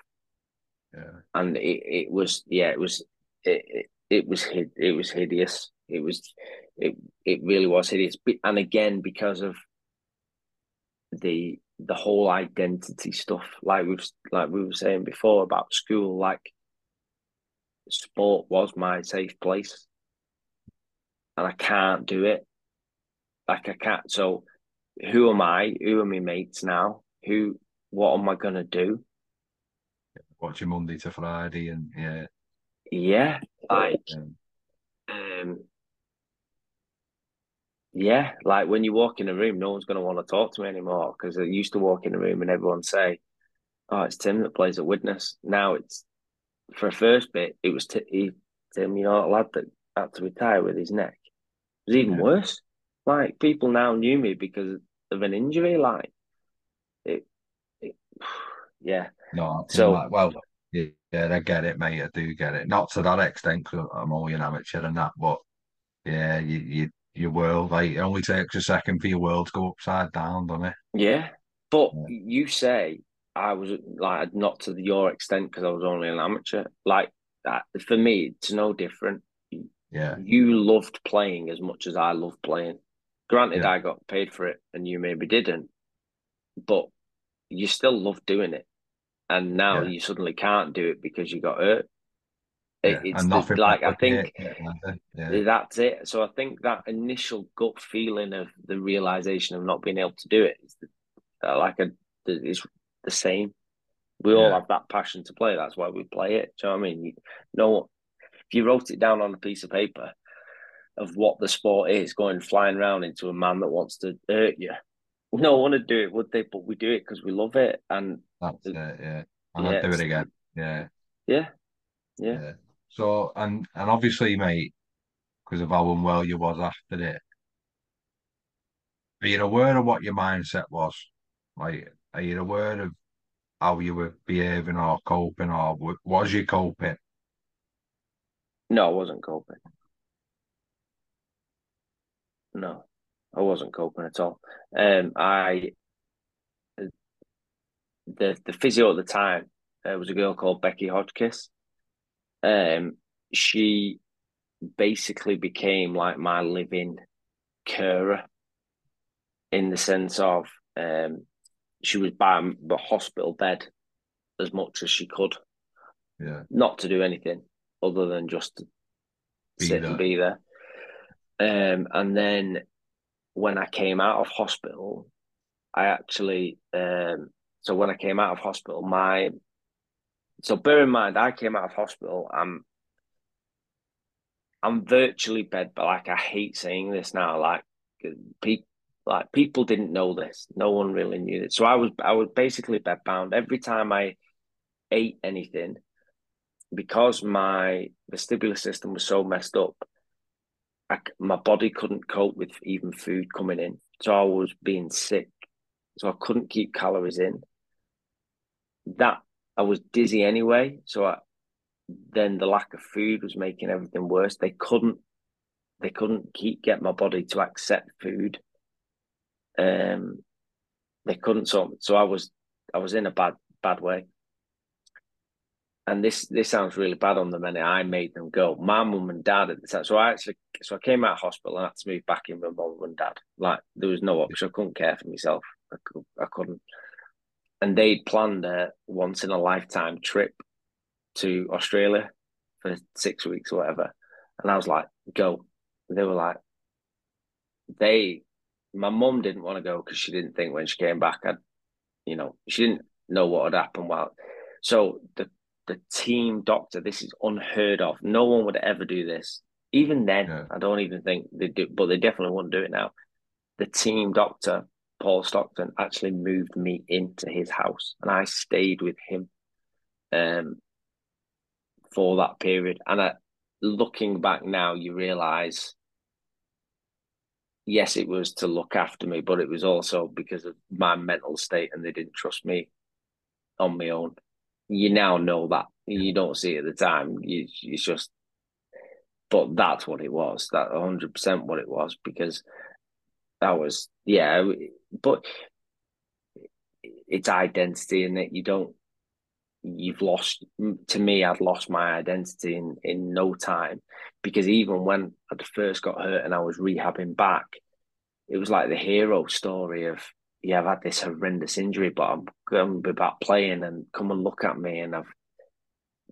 Yeah. And it, it was, yeah, it was, it, it, it was, hid, it was hideous. It was, it, it really was hideous. And again, because of the, the whole identity stuff, like we've, like we were saying before about school, like sport was my safe place and I can't do it. Like I can't. So who am I? Who are my mates now? Who, what am I going to do? Watching Monday to Friday and yeah. Yeah, like, um, yeah, like when you walk in a room, no one's going to want to talk to me anymore because I used to walk in a room and everyone say, oh, it's Tim that plays at Widnes. Now it's for a first bit, it was t- he, Tim, you know, a lad that had to retire with his neck. It was even yeah. worse. Like, people now knew me because of an injury. Like, it, it yeah. No, so like, well, yeah, I get it, mate. I do get it. Not to that extent, because I'm only an amateur and that, but yeah, you, you, your world, like, it only takes a second for your world to go upside down, doesn't it? Yeah. But yeah. you say I was, like, not to your extent because I was only an amateur. Like, that, for me, it's no different. Yeah. You loved playing as much as I loved playing. Granted, yeah. I got paid for it and you maybe didn't, but you still loved doing it. And now yeah. you suddenly can't do it because you got hurt. It, yeah. It's the, like, I think it. Yeah. that's it. So I think that initial gut feeling of the realisation of not being able to do it is the, like a, is the same. We yeah. all have that passion to play. That's why we play it. Do you know what I mean? You know, if you wrote it down on a piece of paper of what the sport is, going flying around into a man that wants to hurt you, no one would do it, would they? But we do it because we love it. And that's it, yeah. And yeah, I'd do it again. Yeah. Yeah. Yeah. yeah. So, and, and obviously, mate, because of how unwell you was after it, are you aware of what your mindset was? Like, are you aware of how you were behaving or coping, or was you coping? No, I wasn't coping. No, I wasn't coping at all. Um, I the the physio at the time uh, was a girl called Becky Hodgkiss. Um, she basically became like my living carer, in the sense of um, she was by the hospital bed as much as she could. Yeah, not to do anything other than just to be sit there. and be there. Um, and then when I came out of hospital, I actually, um, so when I came out of hospital, my, so bear in mind, I came out of hospital, I'm, I'm virtually bed, but like, I hate saying this now, like, people, like people didn't know this. No one really knew it. So I was, I was basically bedbound. Every time I ate anything, because my vestibular system was so messed up, I, my body couldn't cope with even food coming in. So I was being sick. So I couldn't keep calories in. That, I was dizzy anyway. So I, then the lack of food was making everything worse. They couldn't, they couldn't keep, get my body to accept food. Um, they couldn't. So, so I was, I was in a bad, bad way. And this this sounds really bad on them, and I made them go. My mum and dad at the time. So I actually, so I came out of hospital and I had to move back in with my mum and dad. Like, there was no option. I couldn't care for myself. I, could, I couldn't. And they'd planned a once in a lifetime trip to Australia for six weeks or whatever. And I was like, go. And they were like, they. My mum didn't want to go because she didn't think when she came back, I'd, you know, she didn't know what had happened. Well, so the. The team doctor, this is unheard of. No one would ever do this. Even then, yeah. I don't even think they do, but they definitely wouldn't do it now. The team doctor, Paul Stockton, actually moved me into his house, and I stayed with him um, for that period. And I, looking back now, you realise, yes, it was to look after me, but it was also because of my mental state, and they didn't trust me on my own. You now know that. You don't see it at the time. You, it's just, but that's what it was. That's one hundred percent what it was, because that was, yeah, but it's identity in that you don't, you've lost, to me, I'd lost my identity in, in no time, because even when I first got hurt and I was rehabbing back, it was like the hero story of, yeah, I've had this horrendous injury, but I'm going to be back playing, and come and look at me. And I've,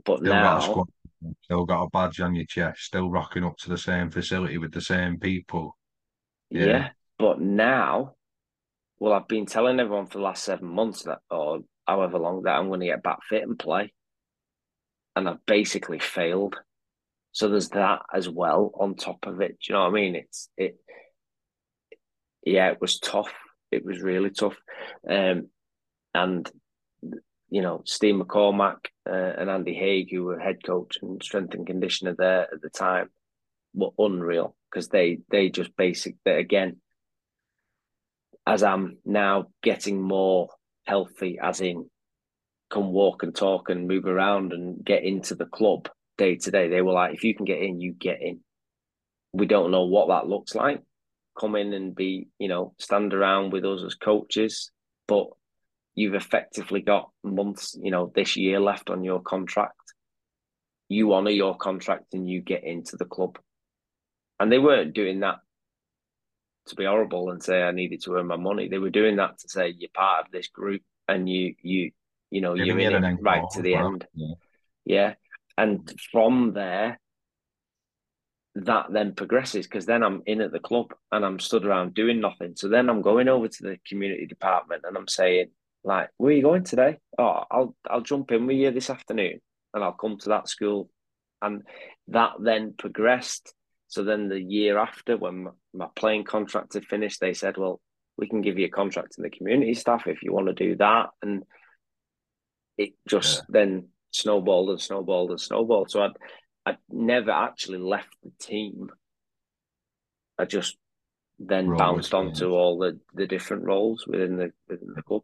but still now, got still got a badge on your chest, still rocking up to the same facility with the same people. Yeah, yeah, but now, well, I've been telling everyone for the last seven months that, or however long, that I'm going to get back fit and play, and I've basically failed. So there's that as well on top of it. Do you know what I mean? It's it. Yeah, it was tough. It was really tough. Um, and you know, Steve McCormack uh, and Andy Haig, who were head coach and strength and conditioner there at the time, were unreal, because they they just basic that again. As I'm now getting more healthy, as in can walk and talk and move around and get into the club day to day, they were like, if you can get in, you get in. We don't know what that looks like. Come in and be, you know, stand around with us as coaches, but you've effectively got months, you know, this year left on your contract. You honour your contract and you get into the club. And they weren't doing that to be horrible and say I needed to earn my money. They were doing that to say you're part of this group and you you you know, yeah, you're in it right to the end. Yeah. yeah. And from there, that then progresses, because then I'm in at the club and I'm stood around doing nothing. So then I'm going over to the community department and I'm saying, like, where are you going today? Oh, I'll I'll jump in with you this afternoon and I'll come to that school. And that then progressed. So then the year after, when my playing contract had finished, they said, well, we can give you a contract in the community staff if you want to do that. And it just yeah. then snowballed and snowballed and snowballed. So I'd, I'd never actually left the team. I just then Roll bounced onto all the, the different roles within the within the club,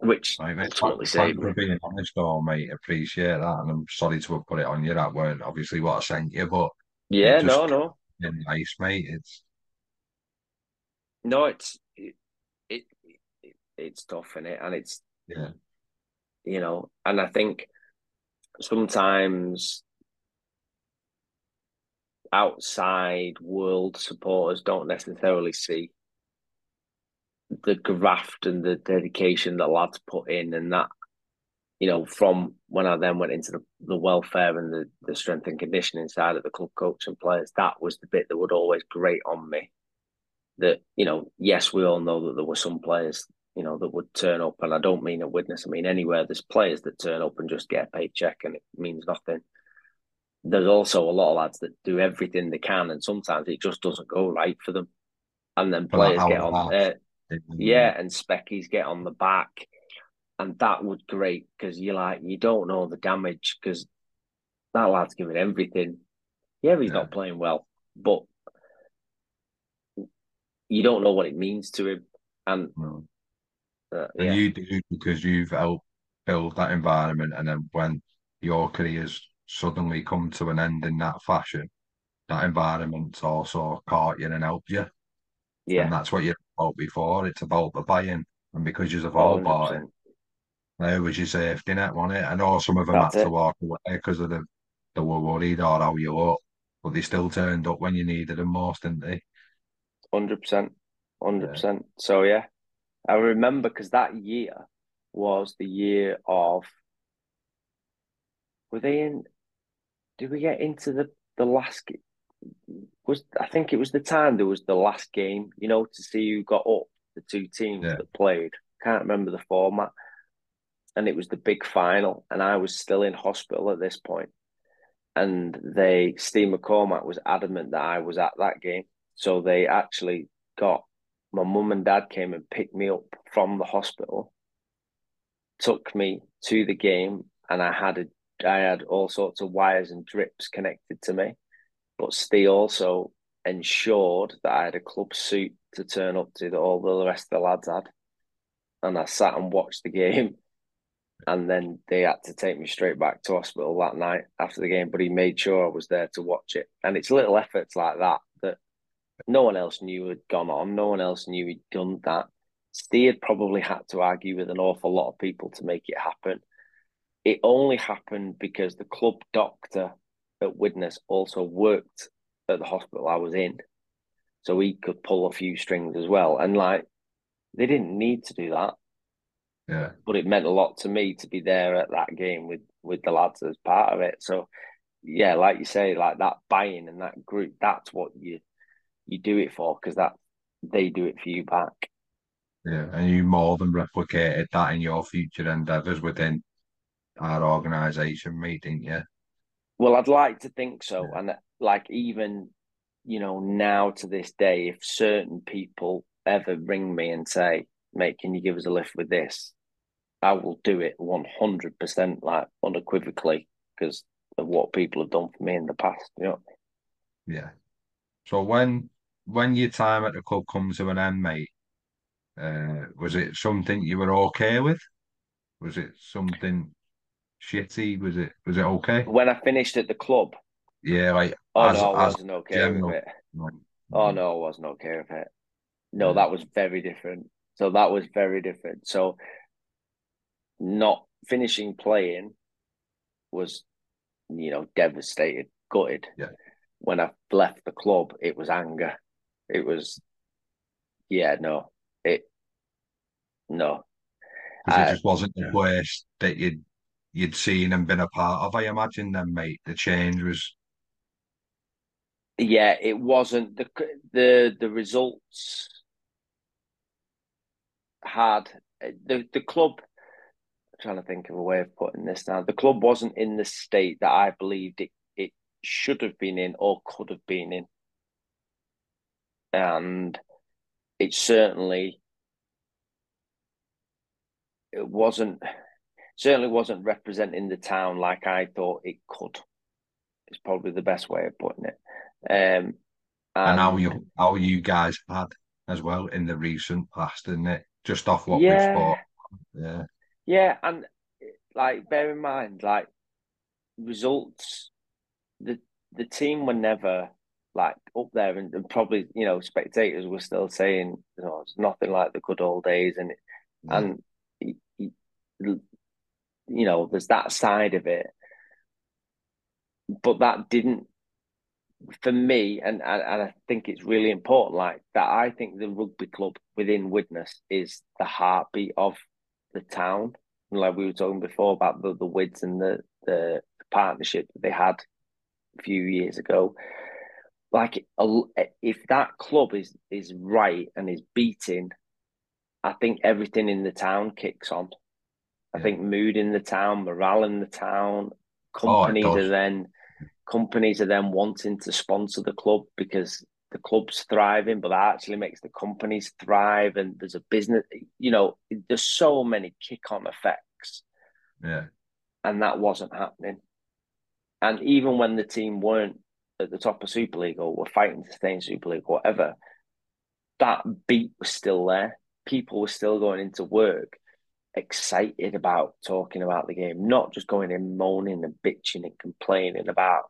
which I mean, ultimately saved me. Being honest though, mate, appreciate that. And I'm sorry to have put it on you. That weren't obviously what I sent you, but... Yeah, no, no. Nice, mate. It's no, it's it, it, it it's tough, innit? And it's yeah, you know. And I think sometimes outside world supporters don't necessarily see the graft and the dedication that lads put in, and that, you know, from when I then went into the, the welfare and the, the strength and conditioning side of the club coaching players, that was the bit that would always grate on me. That, you know, yes, we all know that there were some players, you know, that would turn up, and I don't mean at Widnes, I mean anywhere, there's players that turn up and just get a paycheck and it means nothing. There's also a lot of lads that do everything they can and sometimes it just doesn't go right for them. And then players get on, uh, yeah, and speckies get on the back. And that was great, because you're like, you don't know the damage, because that lad's giving everything. Yeah, he's yeah. not playing well, but you don't know what it means to him. And, no. uh, and yeah. you do, because you've helped build that environment. And then when your career's suddenly come to an end in that fashion, that environment's also caught you and helped you. Yeah. And that's what you're about before. It's about the buy-in. And because you've all bought in. There was your safety net, wasn't it? I know some of them That's had to it. walk away because of the, they were worried or how you look, but they still turned up when you needed them most, didn't they? one hundred percent. one hundred percent. Yeah. So, yeah. I remember, because that year was the year of... Were they in... Did we get into the, the last... Was I think it was the time there was the last game, you know, to see who got up, the two teams yeah. that played. Can't remember the format. And it was the big final, and I was still in hospital at this point. And they, Steve McCormack was adamant that I was at that game. So they actually got, my mum and dad came and picked me up from the hospital, took me to the game, and I had, a, I had all sorts of wires and drips connected to me. But Steve also ensured that I had a club suit to turn up to that all the rest of the lads had. And I sat and watched the game. And then they had to take me straight back to hospital that night after the game, but he made sure I was there to watch it. And it's little efforts like that that no one else knew had gone on. No one else knew he'd done that. Steve had probably had to argue with an awful lot of people to make it happen. It only happened because the club doctor at Widnes also worked at the hospital I was in. So he could pull a few strings as well. And, like, they didn't need to do that. Yeah. But it meant a lot to me to be there at that game with, with the lads as part of it. So, yeah, like you say, like that buy-in and that group, that's what you you do it for, because that they do it for you back. Yeah, and you more than replicated that in your future endeavours within our organisation, mate, didn't you? Well, I'd like to think so. Yeah. And, like, even, you know, now to this day, if certain people ever ring me and say, mate, can you give us a lift with this? I will do it one hundred percent, like unequivocally, because of what people have done for me in the past. You know? Yeah. So when when your time at the club comes to an end, mate, uh, was it something you were okay with? Was it something shitty? Was it was it okay? When I finished at the club? Yeah, like... Oh, as, no, I wasn't okay general, with it. No, no. Oh, no, I wasn't okay with it. No, that was very different. So that was very different. So not finishing playing was, you know, devastated, gutted. Yeah. When I left the club, it was anger. It was, yeah, no. It, no. Because it just wasn't the worst that you'd, you'd seen and been a part of, I imagine, then, mate. The change was... Yeah, it wasn't. The the the results had... The, the club... I'm trying to think of a way of putting this now. The club wasn't in the state that I believed it, it should have been in or could have been in. And it certainly... It wasn't... Certainly wasn't representing the town like I thought it could. It's probably the best way of putting it. Um, and, and how you how you guys had as well in the recent past, isn't it? Just off what yeah. we thought. Yeah. Yeah, and like bear in mind, like results, the the team were never like up there, and, and probably, you know, spectators were still saying, you know, it's nothing like the good old days, and yeah. and he, he, you know, there's that side of it. But that didn't, for me, and, and, and I think it's really important, like, that I think the rugby club within Widnes is the heartbeat of the town. Like we were talking before about the, the Wids and the, the partnership that they had a few years ago. Like, if that club is, is right and is beating, I think everything in the town kicks on. I yeah. think mood in the town, morale in the town, companies oh, are then companies are then wanting to sponsor the club because the club's thriving, but that actually makes the companies thrive, and there's a business, you know, there's so many kick-on effects. Yeah. And that wasn't happening. And even when the team weren't at the top of Super League or were fighting to stay in Super League, whatever, that beat was still there. People were still going into work excited about talking about the game, not just going in moaning and bitching and complaining about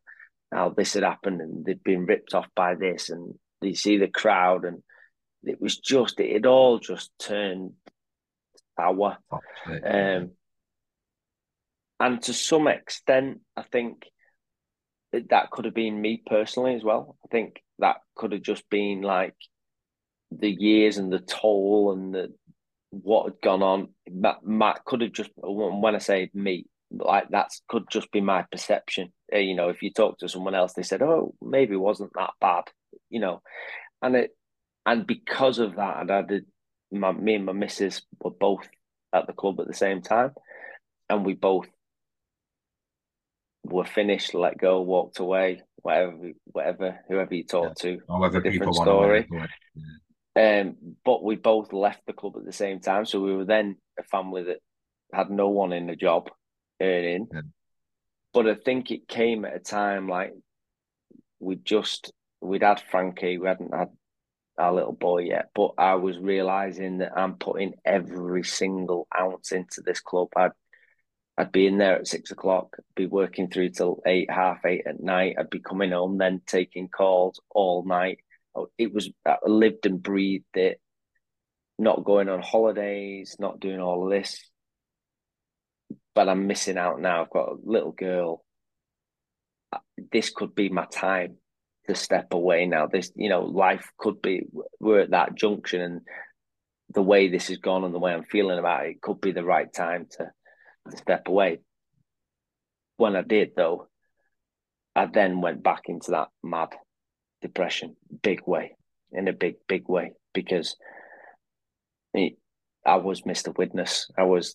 how this had happened and they'd been ripped off by this, and you see the crowd, and it was just, it had all just turned sour. Um, and to some extent, I think that could have been me personally as well. I think that could have just been like the years and the toll and the what had gone on. Matt, Matt could have just, when I say me, like that could just be my perception. You know, if you talk to someone else, they said, oh, maybe it wasn't that bad, you know. And it, and because of that, and I did, my, me and my missus were both at the club at the same time, and we both were finished, let go, walked away, whatever, whatever, whoever you talk yeah. to, however, different story. Um, but we both left the club at the same time, so we were then a family that had no one in the job earning. Yeah. But I think it came at a time like we just we'd had Frankie, we hadn't had our little boy yet. But I was realizing that I'm putting every single ounce into this club. I'd I'd be in there at six o'clock, be working through till eight, half eight at night. I'd be coming home, then taking calls all night. It was, I lived and breathed it, not going on holidays, not doing all of this. But I'm missing out now. I've got a little girl. This could be my time to step away now. This, you know, life could be, we're at that junction, and the way this has gone and the way I'm feeling about it, it could be the right time to, to step away. When I did, though, I then went back into that mad depression, big way, in a big, big way, because it, I was Mister Widnes. I was,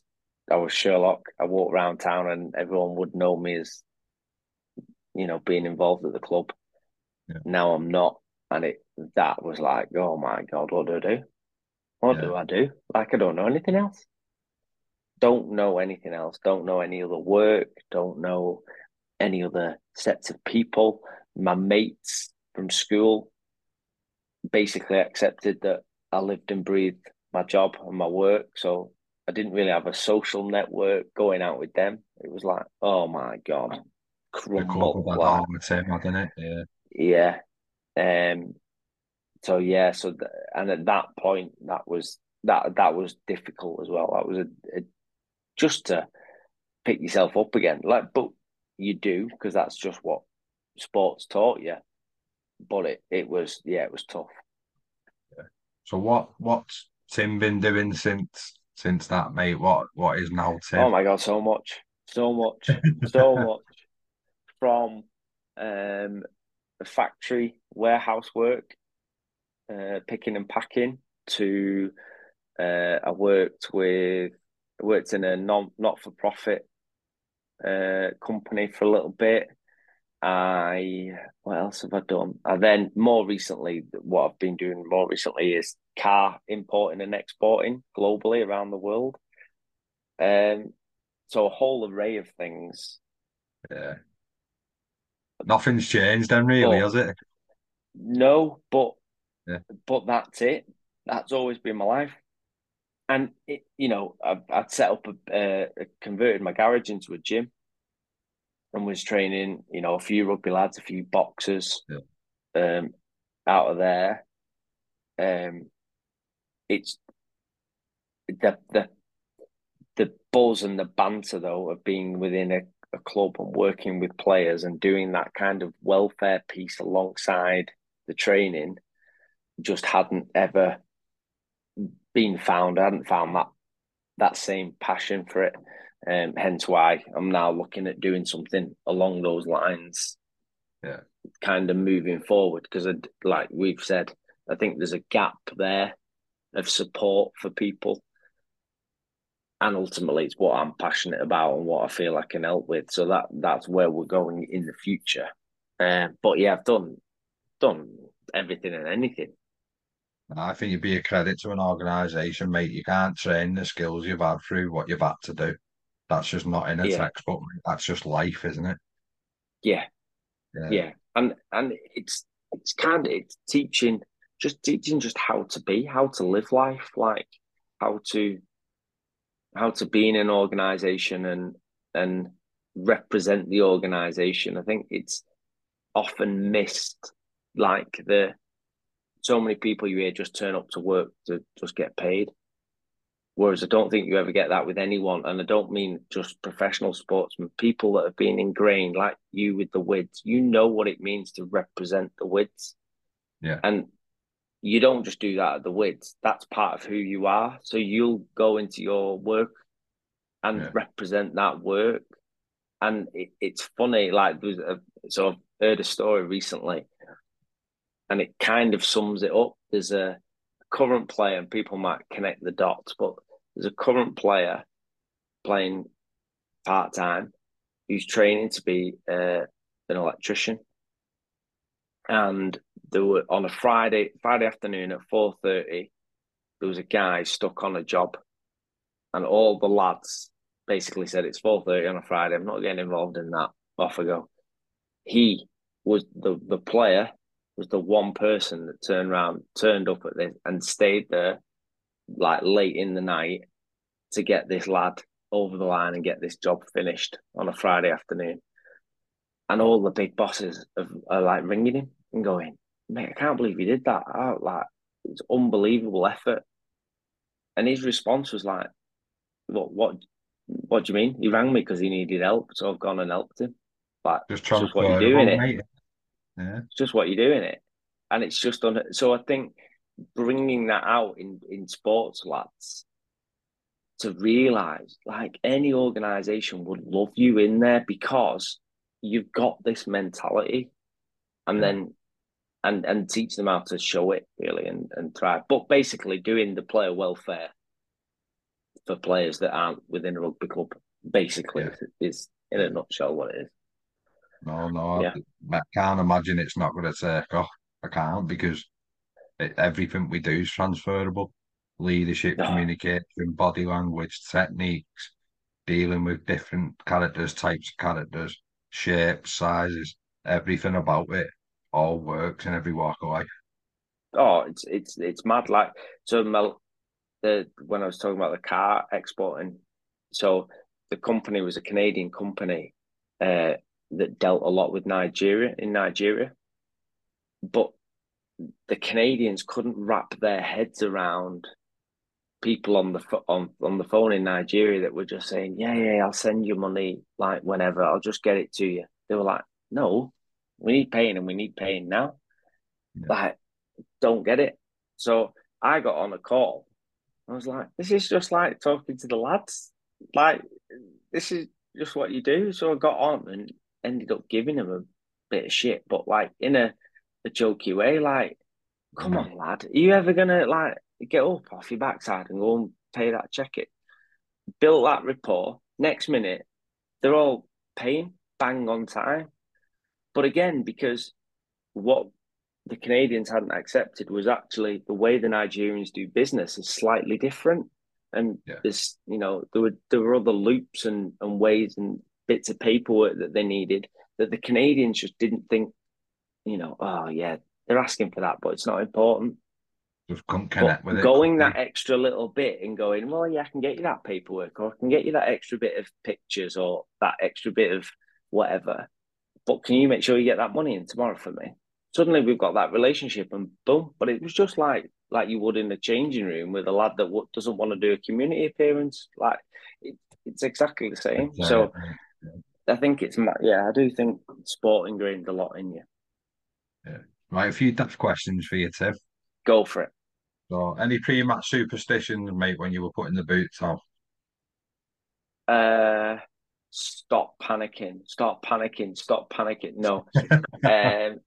I was Sherlock. I walked around town, and everyone would know me as, you know, being involved at the club. Yeah. Now I'm not, and it that was like, oh my God, what do I do? What yeah. do I do? Like, I don't know anything else. don't know anything else, don't know any other work, don't know any other sets of people. My mates from school basically accepted that I lived and breathed my job and my work, so I didn't really have a social network going out with them. It was like, oh my God, crumble. Like, yeah. Yeah. Um, so yeah, so th- and at that point, that was that that was difficult as well. That was a, a just to pick yourself up again. Like, but you do, because that's just what sports taught you. But it, it was yeah, it was tough. Yeah. So what what's Tim been doing since since that, mate? What what is now Tim? Oh my God, so much, so much, so much. From um factory warehouse work, uh, picking and packing, to uh, I worked with I worked in a non not for profit uh company for a little bit. I what else have I done? And then more recently, what I've been doing more recently is car importing and exporting globally around the world. Um, so a whole array of things. Yeah. Nothing's changed then, really, but, has it? No, but yeah. but that's it. That's always been my life. And, it, you know, I, I'd set up, a, uh, converted my garage into a gym and was training, you know, a few rugby lads, a few boxers yeah. um, out of there. Um, it's the, the, the buzz and the banter, though, of being within a a club and working with players and doing that kind of welfare piece alongside the training just hadn't ever been found. I hadn't found that that same passion for it. Um, hence why I'm now looking at doing something along those lines, yeah. kind of moving forward. Because like we've said, I think there's a gap there of support for people. And ultimately, it's what I'm passionate about and what I feel I can help with. So that that's where we're going in the future. Uh, but yeah, I've done done everything and anything. I think you'd be a credit to an organisation, mate. You can't train the skills you've had through what you've had to do. That's just not in a yeah. textbook. That's just life, isn't it? Yeah, yeah. yeah. And and it's it's kind of it's teaching, just teaching just how to be, how to live life, like how to. how to be in an organisation and and represent the organisation. I think it's often missed. Like the so many people you hear just turn up to work to just get paid, whereas I don't think you ever get that with anyone. And I don't mean just professional sportsmen. People that have been ingrained, like you with the Wids, you know what it means to represent the Wids. Yeah, and. You don't just do that at the Wids. That's part of who you are. So you'll go into your work and yeah. represent that work. And it, it's funny, like, there's a, so I've heard a story recently and it kind of sums it up. There's a current player, and people might connect the dots, but there's a current player playing part-time who's training to be uh, an electrician. And there were on a Friday Friday afternoon at four thirty, there was a guy stuck on a job, and all the lads basically said, it's four thirty on a Friday, I'm not getting involved in that, off I go. He was, the, the player, was the one person that turned round, turned up at this and stayed there like late in the night to get this lad over the line and get this job finished on a Friday afternoon. And all the big bosses are, are like ringing him and going, mate, I can't believe you did that. Oh, like, it's unbelievable effort. And his response was like, what what, what do you mean? He rang me because he needed help, so I've gone and helped him. Like, just it's just what you're doing it. Yeah. It's just what you're doing it. And it's just, on. so I think bringing that out in, in sports, lads, to realise, like, any organisation would love you in there because you've got this mentality, and then and and teach them how to show it, really, and, and thrive. But basically doing the player welfare for players that aren't within a rugby club, basically, yeah. is in a nutshell what it is. No, no, yeah. I, I can't imagine it's not going to take off. I can't, because it, everything we do is transferable. leadership, no. communication, body language, techniques, dealing with different characters, types of characters, shapes, sizes, everything about it all works in every walk of life. Oh, it's it's it's mad. Like, so Mel, the when I was talking about the car exporting, so the company was a Canadian company uh, that dealt a lot with Nigeria in Nigeria, but the Canadians couldn't wrap their heads around people on the on on the phone in Nigeria that were just saying, "Yeah, yeah, I'll send you money like whenever. I'll just get it to you." They were like, "No, we need paying and we need paying now." Yeah. Like, don't get it. So I got on a call. I was like, "This is just like talking to the lads. Like, this is just what you do." So I got on and ended up giving them a bit of shit, but like in a a jokey way, like, come on, lad, are you ever gonna like get up off your backside and go and pay that check it? Built that rapport. Next minute, they're all paying, bang on time. But again, because what the Canadians hadn't accepted was actually the way the Nigerians do business is slightly different. And yeah. this, you know, there were there were other loops and, and ways and bits of paperwork that they needed that the Canadians just didn't think, you know, oh yeah, they're asking for that, but it's not important. Just couldn't connect with it. Going that extra little bit and going, well, yeah, I can get you that paperwork, or I can get you that extra bit of pictures, or that extra bit of whatever. But can you make sure you get that money in tomorrow for me? Suddenly we've got that relationship and boom. But it was just like like you would in the changing room with a lad that w doesn't want to do a community appearance. Like, it, it's exactly the same. Exactly. So I think it's, yeah, I do think sport ingrained a lot in you. Yeah. Right, a few depth questions for you, Tim. Go for it. So, any pre-match superstitions, mate, when you were putting the boots on? Uh, stop panicking. Stop panicking. Stop panicking. No. um,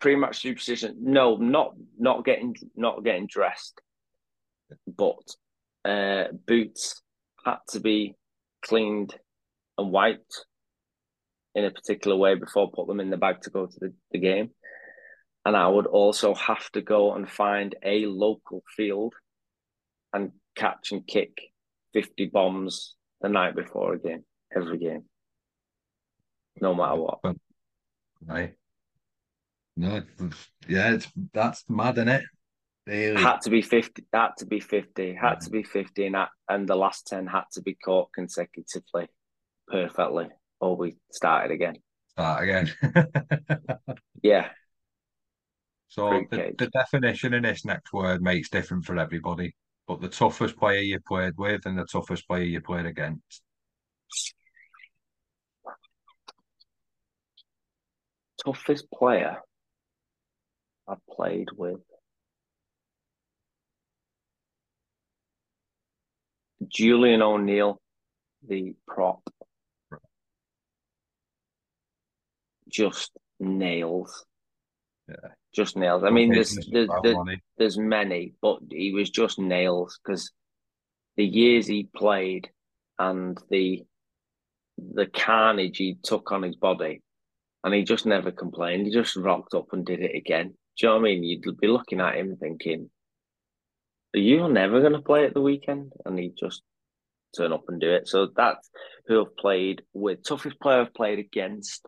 pre-match superstition. No, not not getting not getting dressed, but uh, boots had to be cleaned and wiped in a particular way before I put them in the bag to go to the, the game. And I would also have to go and find a local field and catch and kick fifty bombs the night before a game, every game, no matter what. Right. No, yeah, it's, that's mad, isn't it? Really. Had to be fifty. Had to be fifty. Had yeah. to be fifty, and, and the last ten had to be caught consecutively, perfectly, or we started again. Start again. Yeah. So the, the definition in this next word, mate, is different for everybody. But the toughest player you played with and the toughest player you played against. Toughest player I played with. Julian O'Neill, the prop. Right. Just nails. Yeah. Just nails. I mean, there's there's, there's there's many, but he was just nails because the years he played and the the carnage he took on his body, and he just never complained. He just rocked up and did it again. Do you know what I mean? You'd be looking at him thinking, "Are you never going to play at the weekend?" And he'd just turn up and do it. So that's who I've played with. Toughest player I've played against.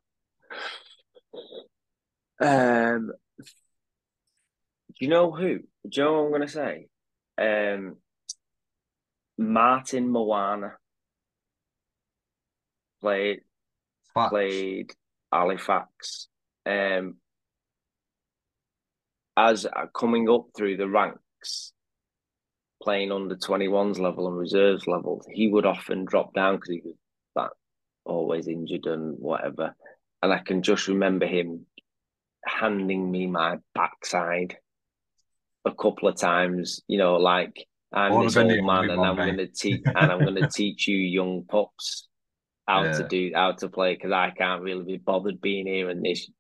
Um, you know who? Do you know what I'm going to say? Um, Martin Moana played Fox. played Halifax. Um, as uh, coming up through the ranks, playing under twenty-ones level and reserves level, he would often drop down because he was that always injured and whatever. And I can just remember him handing me my backside a couple of times, you know, like, I'm All this old man and I'm going to teach and I'm going to teach you young pups how yeah. to do how to play because I can't really be bothered being here in this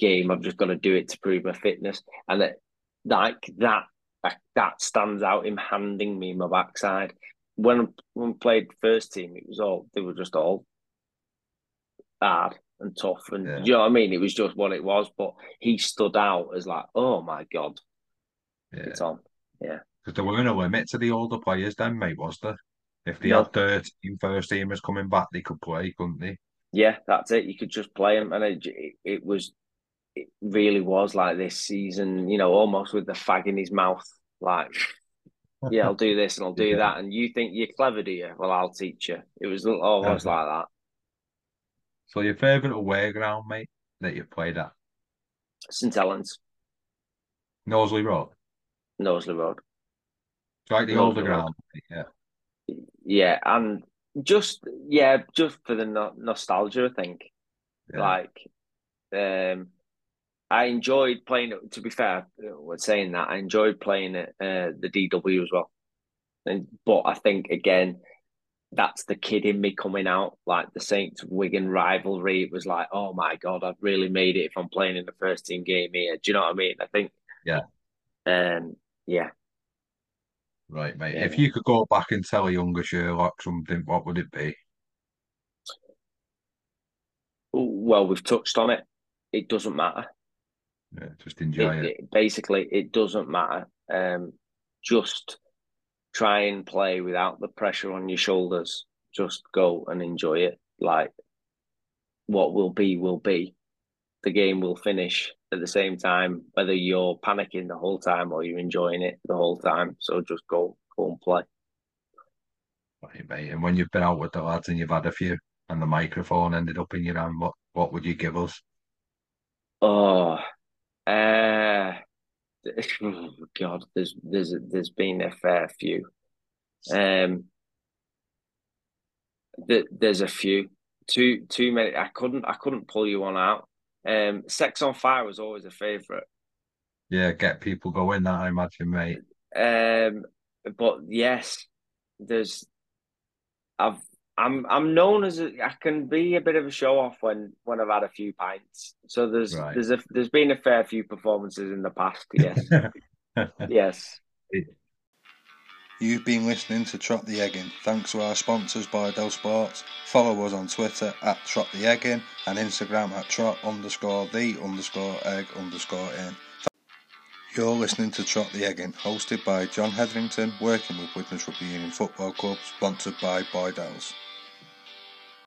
game. I've just got to do it to prove my fitness, and that like that like, that stands out. Him handing me my backside when when we played first team, it was all they were just all hard and tough, and yeah. you know what I mean? It was just what it was, but he stood out as like, oh my God, yeah. it's on. Yeah. Because there weren't a limit to the older players then, mate, was there? If they no. had thirteen first teamers coming back, they could play, couldn't they? Yeah, that's it. You could just play them. And it, it, it was, it really was like this season, you know, almost with the fag in his mouth. Like, yeah, I'll do this and I'll do yeah. that. And you think you're clever, do you? Well, I'll teach you. It was almost yeah. like that. So your favourite away ground, mate, that you've played at? St Helens. Knowsley Road? Knowsley Road. It's like the Knowsley older Road. Ground, mate. Yeah. Yeah, and just, yeah, just for the no nostalgia, I think. Yeah. Like, um, I enjoyed playing it, to be fair, when saying that, I enjoyed playing at uh, the D W as well. And But I think, again, that's the kid in me coming out, like the Saints-Wigan rivalry. It was like, oh, my God, I've really made it if I'm playing in the first-team game here. Do you know what I mean? I think... Yeah. Um, yeah. Right, mate. Yeah. If you could go back and tell a younger Sherlock something, what would it be? Well, we've touched on it. It doesn't matter. Yeah, just enjoy it, it. it. Basically, it doesn't matter. Um, just... try and play without the pressure on your shoulders. Just go and enjoy it. Like, what will be, will be. The game will finish at the same time, whether you're panicking the whole time or you're enjoying it the whole time. So just go, go and play. Right, mate. And when you've been out with the lads and you've had a few and the microphone ended up in your hand, what, what would you give us? Oh, uh... Oh God, there's there's there's been a fair few. Um, th there's a few, too too many. I couldn't I couldn't pull you one out. Um, Sex on Fire was always a favourite. Yeah, get people going. That I imagine, mate. Um, but yes, there's. I've I'm I'm known as a, I can be a bit of a show off when when I've had a few pints. So there's right. there's a there's been a fair few performances in the past. Yes, yes. You've been listening to Trot the Eggin. Thanks to our sponsors, Bardell Sports. Follow us on Twitter at Trot the Eggin and Instagram at Trot underscore the underscore egg underscore in. You're listening to Trot the Eggin, hosted by John Hetherington, working with Widnes Rugby Union Football Club, sponsored by Bardell's.